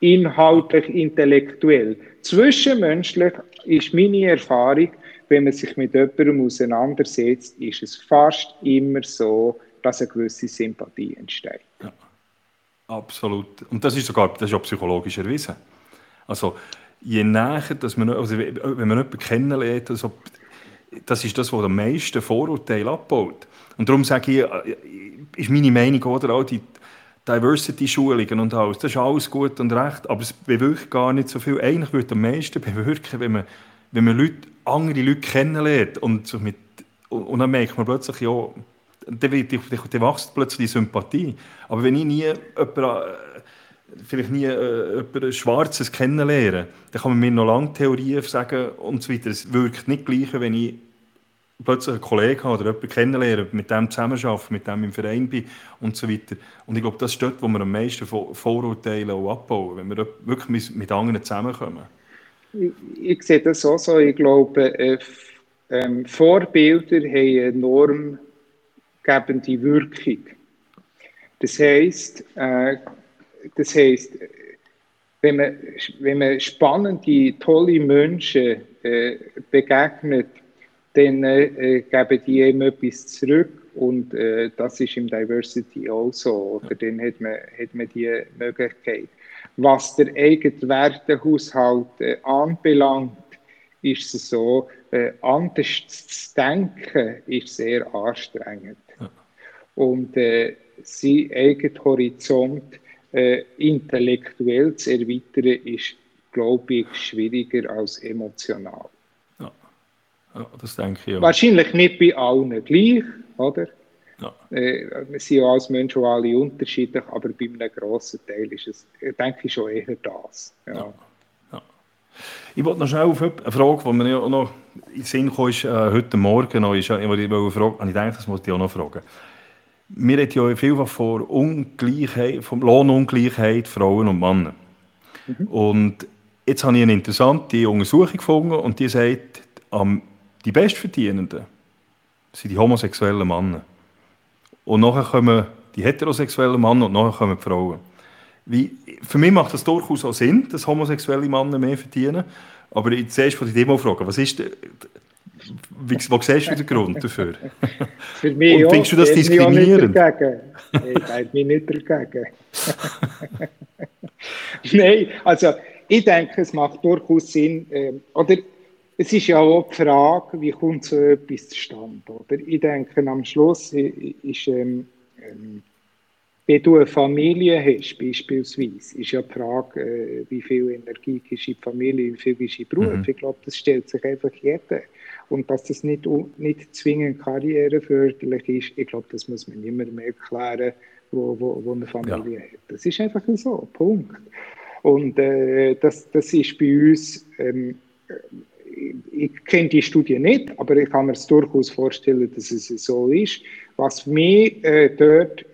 Inhaltlich, intellektuell. Zwischenmenschlich ist meine Erfahrung, wenn man sich mit jemandem auseinandersetzt, ist es fast immer so, dass eine gewisse Sympathie entsteht. Ja. Absolut. Und das ist auch psychologisch erwiesen. Also je näher, wenn man jemanden kennenlernt, also das ist das, was am meisten Vorurteile abbaut. Und darum sage ich, ist meine Meinung, oder auch die Diversity-Schulungen und alles, das ist alles gut und recht, aber es bewirkt gar nicht so viel. Eigentlich würde es am meisten bewirken, wenn man andere Leute kennenlernt und dann merkt man plötzlich, ja, dann wächst plötzlich die Sympathie. Aber wenn ich vielleicht nie jemanden Schwarzes kennenlernen, dann kann man mir noch lange Theorien sagen und so weiter. Es wirkt nicht gleich, wenn ich plötzlich einen Kollegen habe oder jemanden kennenlerne, mit dem zusammenarbeite, mit dem im Verein bin und so weiter. Und ich glaube, das ist dort, wo wir am meisten Vorurteile auch abbauen, wenn wir wirklich mit anderen zusammenkommen. Ich sehe das auch so. Ich glaube, Vorbilder haben eine normgebende Wirkung. Das heisst, Das heisst, wenn man spannende, tolle Menschen begegnet, dann geben die ihm etwas zurück. Und das ist im Diversity auch so. Oder dann hat man diese Möglichkeit. Was der eigene Wertehaushalt anbelangt, ist es so, anders zu denken ist sehr anstrengend. Ja. Und seinen eigenen Horizont intellektuell zu erweitern, ist, glaube ich, schwieriger als emotional. Ja, das denke ich auch. Wahrscheinlich nicht bei allen gleich, oder? Ja. Wir sind ja als Menschen alle unterschiedlich, aber bei einem grossen Teil ist es, denke ich, schon eher das. Ja. Ja. Ja. Ich wollte noch schnell auf eine Frage, die mir ja auch noch in den Sinn kam, ist, heute Morgen noch, ich denke, das muss ich auch noch fragen. Wir reden ja vielfach von Ungleichheit, von Lohnungleichheit Frauen und Männer. Mhm. Und jetzt habe ich eine interessante Untersuchung gefunden und die sagt, die Bestverdienenden sind die homosexuellen Männer. Und nachher kommen die heterosexuellen Männer und nachher kommen die Frauen. Für mich macht das durchaus auch Sinn, dass homosexuelle Männer mehr verdienen. Aber jetzt zuerst wollte ich dich mal fragen, wo siehst du den Grund dafür? Für mich und auch, findest du das diskriminierend? Ich halte mich nicht dagegen. Nein, also ich denke, es macht durchaus Sinn. Oder es ist ja auch die Frage, wie kommt so etwas zustande, oder? Ich denke, am Schluss ist, wenn du eine Familie hast, beispielsweise, ist ja die Frage, wie viel Energie gibst du in die Familie, wie viel gibst du in den Beruf. Mhm. Ich glaube, das stellt sich einfach jeder. Und dass das nicht zwingend karriereförderlich ist, ich glaube, das muss man niemandem erklären, wo eine Familie hat. Das ist einfach so, Punkt. Und das ist bei uns... Ich kenne die Studie nicht, aber ich kann mir es durchaus vorstellen, dass es so ist. Was mir dort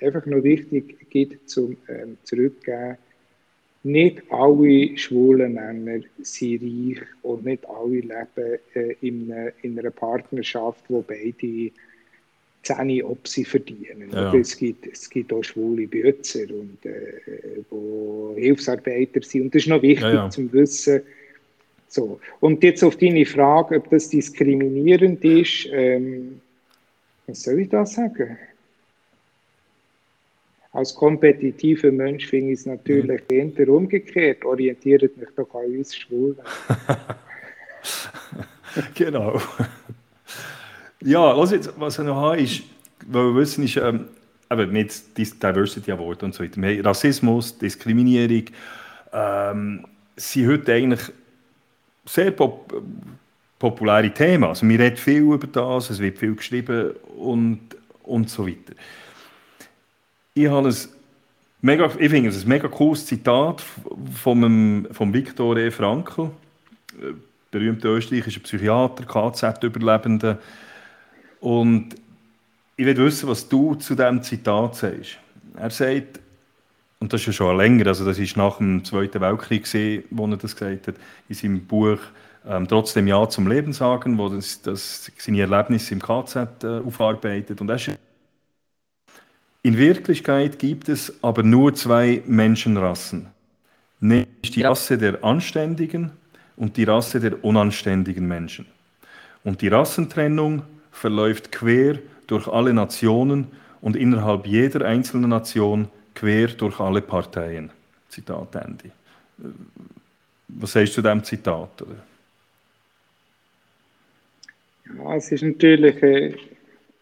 einfach noch wichtig ist, zum zurückgeben, nicht alle schwulen Männer sind reich und nicht alle leben in einer Partnerschaft, wo beide 10 Opsi verdienen. Ja. Es gibt auch schwule Bützer, und wo Hilfsarbeiter sind. Und das ist noch wichtig zum Wissen. So. Und jetzt auf deine Frage, ob das diskriminierend ist, was soll ich da sagen? Als kompetitiver Mensch finde ich es natürlich eher umgekehrt. Orientiert mich doch an uns Schwulen. Genau. Ja, was ich noch habe, ist, weil wir wissen, ist, aber nicht Diversity Award und so weiter. Wir haben Rassismus, Diskriminierung, sind heute eigentlich sehr populäre Themen. Also man redet viel über das, es wird viel geschrieben und so weiter. Ich finde es ein mega cooles Zitat von Viktor E. Frankl, berühmter österreichischer Psychiater, KZ-Überlebender. Und ich will wissen, was du zu diesem Zitat sagst. Er sagt, und das ist ja schon länger, also das war nach dem Zweiten Weltkrieg, wo er das gesagt hat, in seinem Buch «Trotzdem Ja zum Leben sagen», wo er seine Erlebnisse im KZ aufarbeitet. Und er schreibt: In Wirklichkeit gibt es aber nur 2 Menschenrassen, nämlich die Rasse der Anständigen und die Rasse der unanständigen Menschen. Und die Rassentrennung verläuft quer durch alle Nationen und innerhalb jeder einzelnen Nation quer durch alle Parteien. Zitat Ende. Was sagst du zu diesem Zitat? Oder? Ja, es ist natürlich,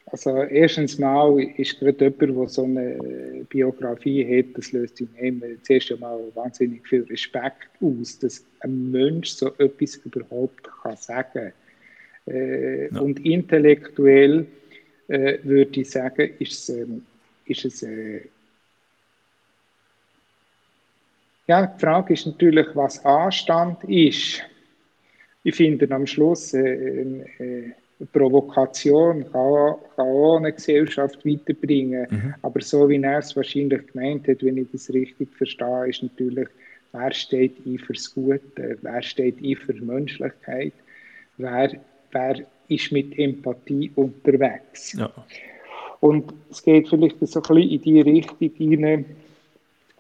also erstens mal ist gerade jemand, der so eine Biografie hat, das löst in ihm zuerst einmal wahnsinnig viel Respekt aus, dass ein Mensch so etwas überhaupt kann sagen. Und intellektuell würde ich sagen, ja, die Frage ist natürlich, was Anstand ist. Ich finde am Schluss, eine Provokation kann auch eine Gesellschaft weiterbringen. Mhm. Aber so wie er es wahrscheinlich gemeint hat, wenn ich das richtig verstehe, ist natürlich, wer steht ein fürs Gute, wer steht ein für Menschlichkeit, wer ist mit Empathie unterwegs. Ja. Und es geht vielleicht so ein bisschen in die Richtung hinein,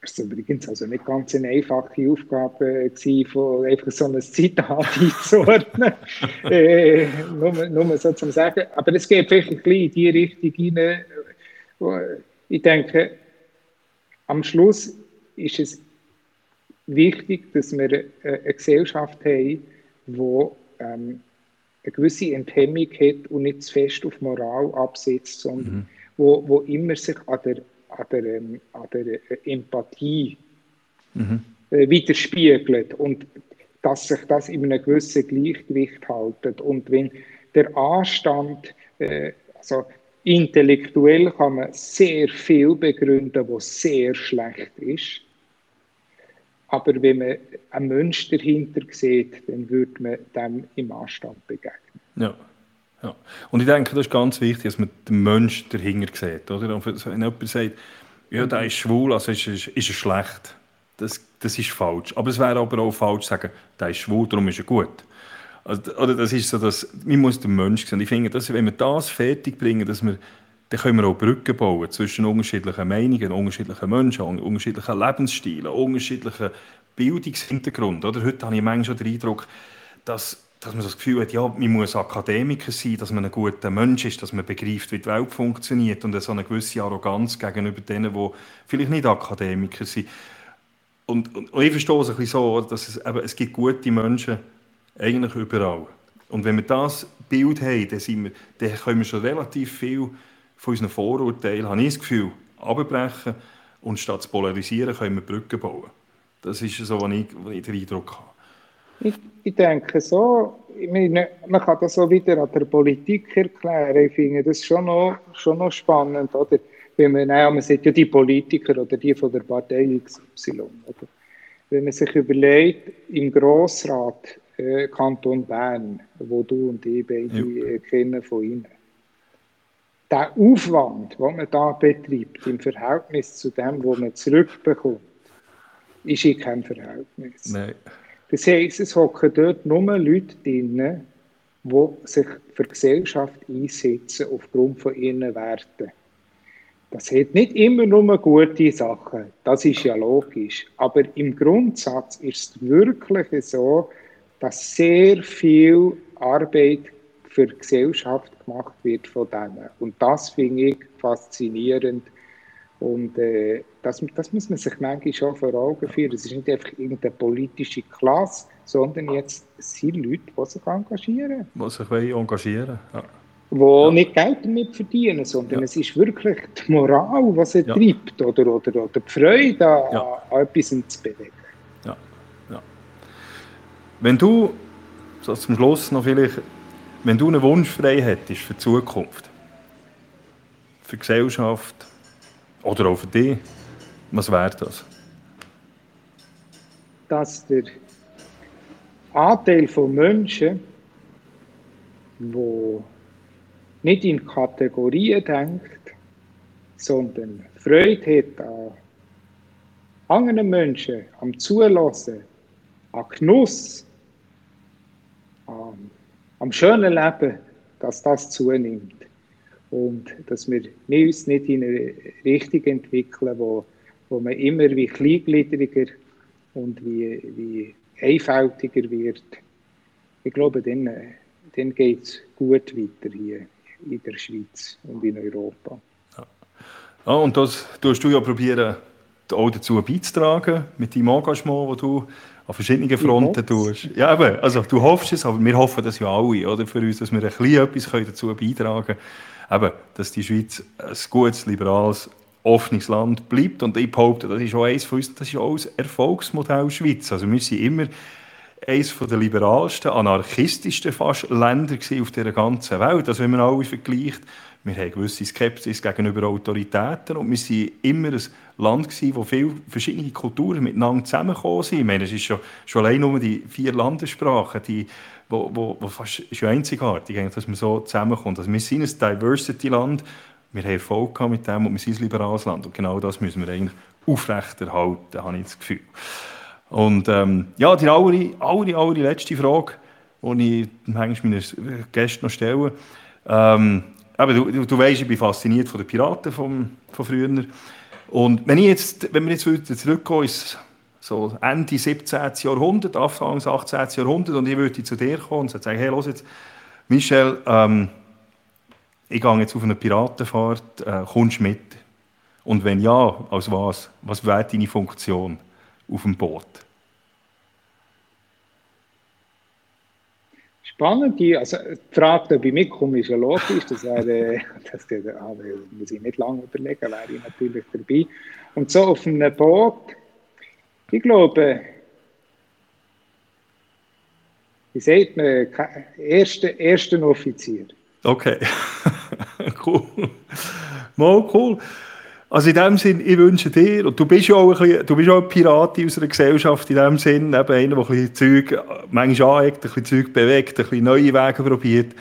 Das war übrigens also nicht ganz eine einfache Aufgabe, von einfach so ein Zitat einzuordnen. Nur so zum Sagen. Aber es geht vielleicht ein bisschen in die Richtung rein. Ich denke, am Schluss ist es wichtig, dass wir eine Gesellschaft haben, die eine gewisse Enthemmung hat und nicht zu fest auf Moral absetzt, sondern wo immer sich an der Empathie widerspiegelt und dass sich das in einem gewissen Gleichgewicht hält. Und wenn der Anstand, also intellektuell kann man sehr viel begründen, was sehr schlecht ist, aber wenn man einen Menschen dahinter sieht, dann würde man dem im Anstand begegnen. Ja. Ja. Und ich denke, das ist ganz wichtig, dass man den Menschen dahinter sieht. Oder? Und wenn jemand sagt, ja, der ist schwul, also ist er schlecht, das ist falsch. Aber es wäre aber auch falsch zu sagen, der ist schwul, darum ist er gut. Also, oder das ist so, dass man muss den Menschen sehen. Ich finde, dass, wenn wir das fertig bringen, dass wir, dann können wir auch Brücken bauen zwischen unterschiedlichen Meinungen, unterschiedlichen Menschen, unterschiedlichen Lebensstilen, unterschiedlichen Bildungshintergründen. Oder? Heute habe ich manchmal schon den Eindruck, dass man das Gefühl hat, ja, man muss Akademiker sein, dass man ein guter Mensch ist, dass man begreift, wie die Welt funktioniert und so eine gewisse Arroganz gegenüber denen, die vielleicht nicht Akademiker sind. Und ich verstehe es ein bisschen so, dass es gibt gute Menschen eigentlich überall. Und wenn wir das Bild haben, dann können wir schon relativ viel von unseren Vorurteilen, habe ich das Gefühl, abbrechen und statt zu polarisieren, können wir Brücken bauen. Das ist so, was ich den Eindruck habe. Ich denke so, ich meine, man kann das so wieder an der Politik erklären. Ich finde das schon noch spannend, oder? Wenn man sieht ja die Politiker oder die von der Partei XY. Oder? Wenn man sich überlegt, im Grossrat Kanton Bern, wo du und ich beide kennen von Ihnen, der Aufwand, den man da betreibt, im Verhältnis zu dem, was man zurückbekommt, ist in keinem Verhältnis. Nein. Das heisst, es hocken dort nur Leute drin, die sich für die Gesellschaft einsetzen aufgrund von ihren Werten. Das hat nicht immer nur gute Sachen, das ist ja logisch. Aber im Grundsatz ist es wirklich so, dass sehr viel Arbeit für die Gesellschaft gemacht wird von denen. Und das finde ich faszinierend. Und das muss man sich manchmal schon vor Augen führen. Es ist nicht einfach irgendeine politische Klasse, sondern jetzt sind Leute, die sich engagieren. Die sich engagieren wollen. Ja. Die nicht Geld damit verdienen, sondern es ist wirklich die Moral, was sie treibt oder die Freude an etwas zu bewegen. Ja. Ja. Wenn du, so zum Schluss noch vielleicht, wenn du einen Wunsch frei hättest für die Zukunft, für die Gesellschaft, oder auch für dich. Was wäre das? Dass der Anteil von Menschen, die nicht in Kategorien denkt, sondern Freude hat an anderen Menschen, am Zuhören, an Genuss, am schönen Leben, dass das zunimmt. Und dass wir uns nicht in eine Richtung entwickeln, wo man immer wie kleingliedriger und wie einfältiger wird. Ich glaube, dann geht es gut weiter hier in der Schweiz und in Europa. Ja. Ja, und das tust du ja probieren, auch dazu beizutragen, mit deinem Engagement, das du an verschiedenen Fronten tust. Ja, eben, also du hoffst es, aber wir hoffen das ja alle, oder, für uns, dass wir ein bisschen etwas dazu beitragen können. Eben, dass die Schweiz ein gutes, liberales, offenes Land bleibt. Und ich behaupte, das ist auch eines von uns, das ist auch das Erfolgsmodell Schweiz. Also wir sind immer eines der liberalsten, anarchistischsten fast Länder auf der ganzen Welt. Also wenn man alle vergleicht, wir haben gewisse Skepsis gegenüber Autoritäten und wir sind immer ein Land gewesen, wo viele verschiedene Kulturen miteinander zusammengekommen sind. Ich meine, es ist schon allein nur die 4 Landessprachen, die wo fast schon einzigartig ist, dass man so zusammenkommt. Also wir sind ein Diversity-Land, wir haben Erfolg mit dem und wir sind ein liberales Land. Und genau das müssen wir eigentlich aufrechterhalten, habe ich das Gefühl. Und ja, die allerletzte Frage, die ich manchmal meinen Gästen noch stelle. Du weißt, ich bin fasziniert von den Piraten von früher. Und wenn wir jetzt heute zurückgehen, ist so Ende 17. Jahrhundert, Anfang 18. Jahrhundert, und ich würde zu dir kommen und sagen, hey, los jetzt, Michel, ich gehe jetzt auf eine Piratenfahrt, kommst du mit? Und wenn ja, als was? Was wäre deine Funktion auf dem Boot? Spannend, also die Frage, ob ich mitkomme, ist ja logisch, das muss ich nicht lange überlegen, wäre ich natürlich dabei. Und so auf einem Boot, ich glaube, wie sagt man, ersten Offizier. Okay, cool. Mal cool. Also in dem Sinn, ich wünsche dir, und du bist auch ein Pirat in unserer Gesellschaft, in dem Sinn, eben einer, der ein bisschen Zeug manchmal aneckt, ein bisschen Zeug bewegt, ein bisschen neue Wege probiert.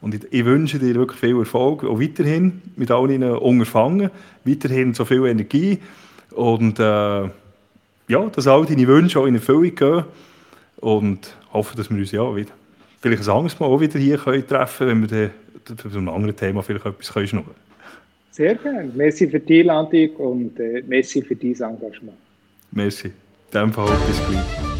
Und ich wünsche dir wirklich viel Erfolg, auch weiterhin mit allen Unterfangen, weiterhin so viel Energie und ja, dass all deine Wünsche auch in Erfüllung gehen, und hoffe, dass wir uns ja wieder, vielleicht ein anderes Mal auch wieder hier treffen können, wenn wir zu einem anderen Thema vielleicht etwas schnurren können. Sehr gerne. Merci für die Einladung und merci für dein Engagement. Merci. In diesem Fall bis gleich.